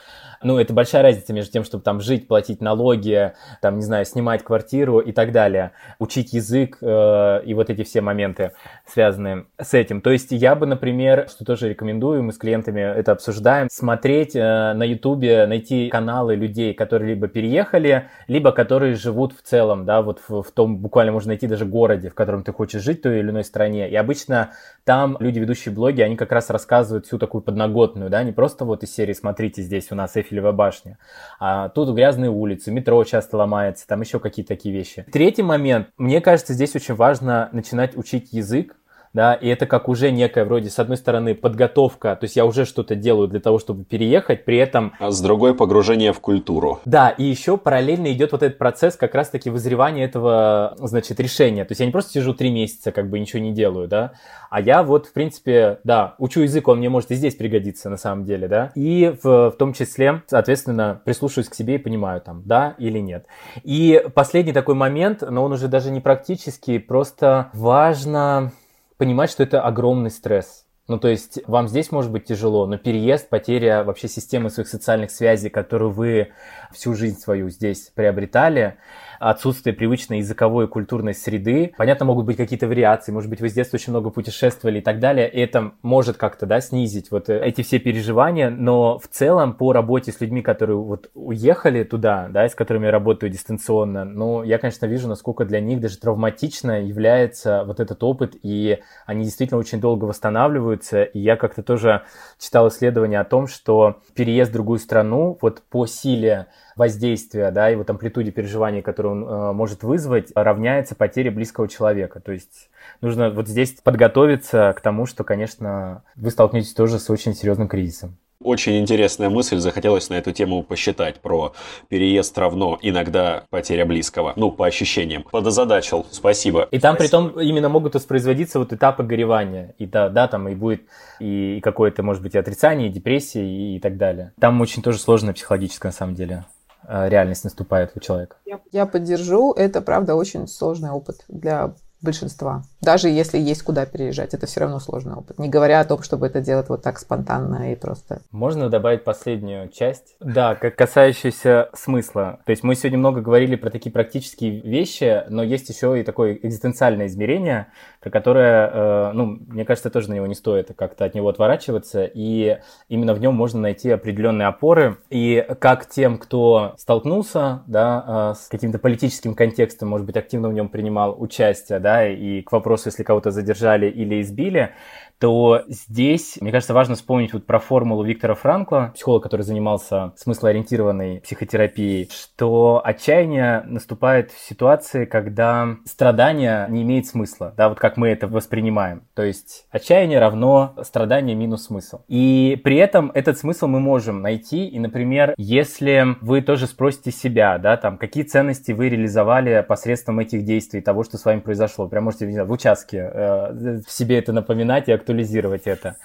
Ну, это большая разница между тем, чтобы там жить, платить налоги, там, не знаю, снимать квартиру и так далее, учить язык и вот эти все моменты, связанные с этим. То есть я бы, например, что тоже рекомендую, мы с клиентами это обсуждаем, смотреть на Ютубе, найти каналы людей, которые либо переехали, либо которые живут в целом, да, вот в том, буквально можно найти даже городе, в котором ты хочешь жить, в той или иной стране. И обычно там люди, ведущие блоги, они как раз рассказывают всю такую подноготную, да, не просто вот из серии «Смотрите, здесь у нас эфир», башня. А тут грязные улицы, метро часто ломается, там еще какие-то такие вещи. Третий момент. Мне кажется, здесь очень важно начинать учить язык, да, и это как уже некая вроде, с одной стороны, подготовка, то есть я уже что-то делаю для того, чтобы переехать, при этом... А с другой погружение в культуру. Да, и еще параллельно идет вот этот процесс как раз-таки вызревания этого, значит, решения. То есть я не просто сижу 3 месяца, как бы ничего не делаю, да, а я вот, в принципе, да, учу язык, он мне может и здесь пригодиться на самом деле, да, и в том числе, соответственно, прислушиваюсь к себе и понимаю там, да или нет. И последний такой момент, но он уже даже не практический, просто важно... понимать, что это огромный стресс. Ну, то есть, вам здесь может быть тяжело, но переезд, потеря вообще системы своих социальных связей, которую вы всю жизнь свою здесь приобретали, отсутствие привычной языковой и культурной среды. Понятно, могут быть какие-то вариации, может быть, вы с детства очень много путешествовали и так далее. И это может как-то, да, снизить вот эти все переживания, но в целом по работе с людьми, которые вот уехали туда, да, с которыми я работаю дистанционно, ну, я, конечно, вижу, насколько для них даже травматично является вот этот опыт, и они действительно очень долго восстанавливаются. И я как-то тоже читал исследования о том, что переезд в другую страну вот по силе воздействия, да, и вот амплитуде переживаний, которые он может вызвать, равняется потере близкого человека. То есть нужно вот здесь подготовиться к тому, что, конечно, вы столкнетесь тоже с очень серьезным кризисом. Очень интересная мысль, захотелось на эту тему посчитать про переезд равно иногда потеря близкого, ну, по ощущениям. Подозадачил, спасибо. И там спасибо. Притом именно могут воспроизводиться вот этапы горевания, и да, там и будет и какое-то, может быть, и отрицание, и депрессия, и так далее. Там очень тоже сложная психологическая, на самом деле, реальность наступает у человека. Я поддержу, это, правда, очень сложный опыт для большинства. Даже если есть куда переезжать, это все равно сложный опыт. Не говоря о том, чтобы это делать вот так спонтанно и просто. Можно добавить последнюю часть? Да, как касающуюся смысла. То есть мы сегодня много говорили про такие практические вещи, но есть еще и такое экзистенциальное измерение, про которое, ну, мне кажется, тоже на него не стоит как-то от него отворачиваться. И именно в нем можно найти определенные опоры. И как тем, кто столкнулся, да, с каким-то политическим контекстом, может быть, активно в нем принимал участие, да, и к вопросу, если кого-то задержали или избили, то здесь, мне кажется, важно вспомнить вот про формулу Виктора Франкла, психолога, который занимался смыслоориентированной психотерапией, что отчаяние наступает в ситуации, когда страдание не имеет смысла, да, вот как мы это воспринимаем. То есть отчаяние равно страдание минус смысл. И при этом этот смысл мы можем найти, и, например, если вы тоже спросите себя, да, там, какие ценности вы реализовали посредством этих действий, того, что с вами произошло, прям можете, не знаю, в участке в себе это напоминать, я актуализировать это.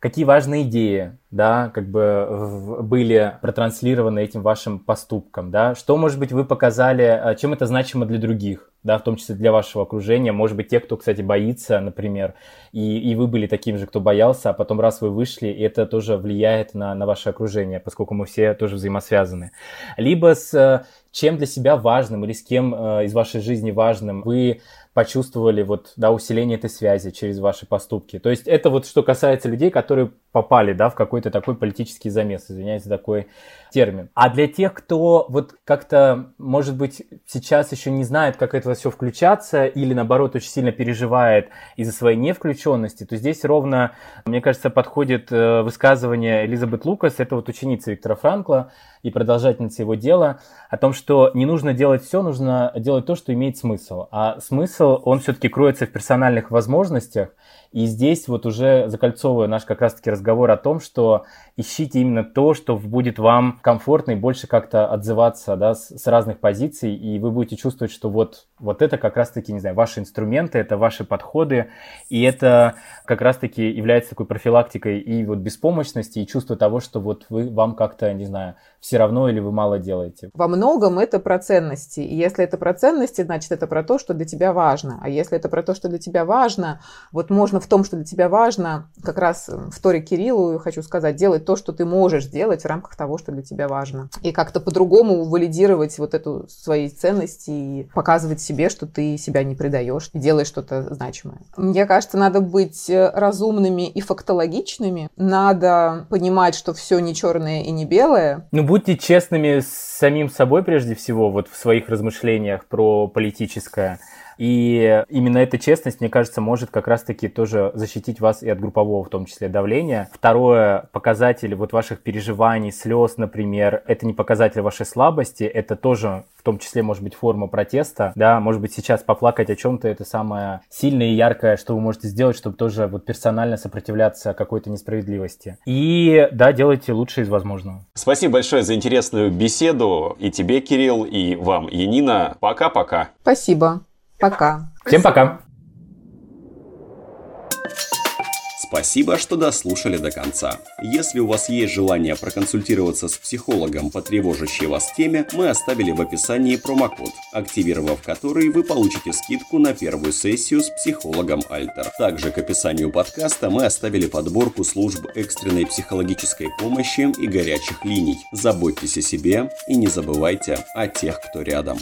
Какие важные идеи, да, как бы были протранслированы этим вашим поступком, да? Что, может быть, вы показали, чем это значимо для других? да, в том числе для вашего окружения, может быть, те, кто, кстати, боится, например, и вы были таким же, кто боялся, а потом раз вы вышли, это тоже влияет на ваше окружение, поскольку мы все тоже взаимосвязаны. Либо с чем для себя важным или с кем из вашей жизни важным вы почувствовали вот, да, усиление этой связи через ваши поступки. То есть это вот что касается людей, которые попали, да, в какой-то такой политический замес, извиняюсь за такой термин. А для тех, кто вот как-то, может быть, сейчас еще не знает, как это все включаться, или наоборот очень сильно переживает из-за своей невключенности, то здесь ровно, мне кажется, подходит высказывание Элизабет Лукас, это вот ученица Виктора Франкла и продолжательница его дела, о том, что не нужно делать все, нужно делать то, что имеет смысл. А смысл, он все-таки кроется в персональных возможностях. И здесь вот уже закольцовываю наш как раз-таки разговор о том, что ищите именно то, что будет вам комфортно и больше как-то отзываться, да, с разных позиций, и вы будете чувствовать, что вот это как раз-таки, не знаю, ваши инструменты, это ваши подходы, и это как раз-таки является такой профилактикой и вот беспомощности, и чувство того, что вот вы, вам как-то, не знаю, все равно или вы мало делаете. Во многом это про ценности, и если это про ценности, значит, это про то, что для тебя важно, а если это про то, что для тебя важно, вот можно в том, что для тебя важно, как раз в Торе Кириллу, хочу сказать, делать то, что ты можешь делать в рамках того, что для тебя важно. И как-то по-другому валидировать вот эту свои ценности и показывать себе, что ты себя не предаешь и делаешь что-то значимое. Мне кажется, надо быть разумными и фактологичными. Надо понимать, что все не черное и не белое. Ну, будьте честными с самим собой прежде всего, вот в своих размышлениях про политическое. И именно эта честность, мне кажется, может как раз-таки тоже защитить вас и от группового, в том числе, давления. Второе, показатель вот ваших переживаний, слез, например, это не показатель вашей слабости, это тоже, в том числе, может быть, форма протеста, да, может быть, сейчас поплакать о чем-то, это самое сильное и яркое, что вы можете сделать, чтобы тоже вот персонально сопротивляться какой-то несправедливости. И, да, делайте лучшее из возможного. Спасибо большое за интересную беседу и тебе, Кирилл, и вам, Янина. Пока-пока. Спасибо. Пока. Всем пока. Спасибо, что дослушали до конца. Если у вас есть желание проконсультироваться с психологом по тревожащей вас теме, мы оставили в описании промокод, активировав который вы получите скидку на первую сессию с психологом Альтер. Также к описанию подкаста мы оставили подборку служб экстренной психологической помощи и горячих линий. Заботьтесь о себе и не забывайте о тех, кто рядом.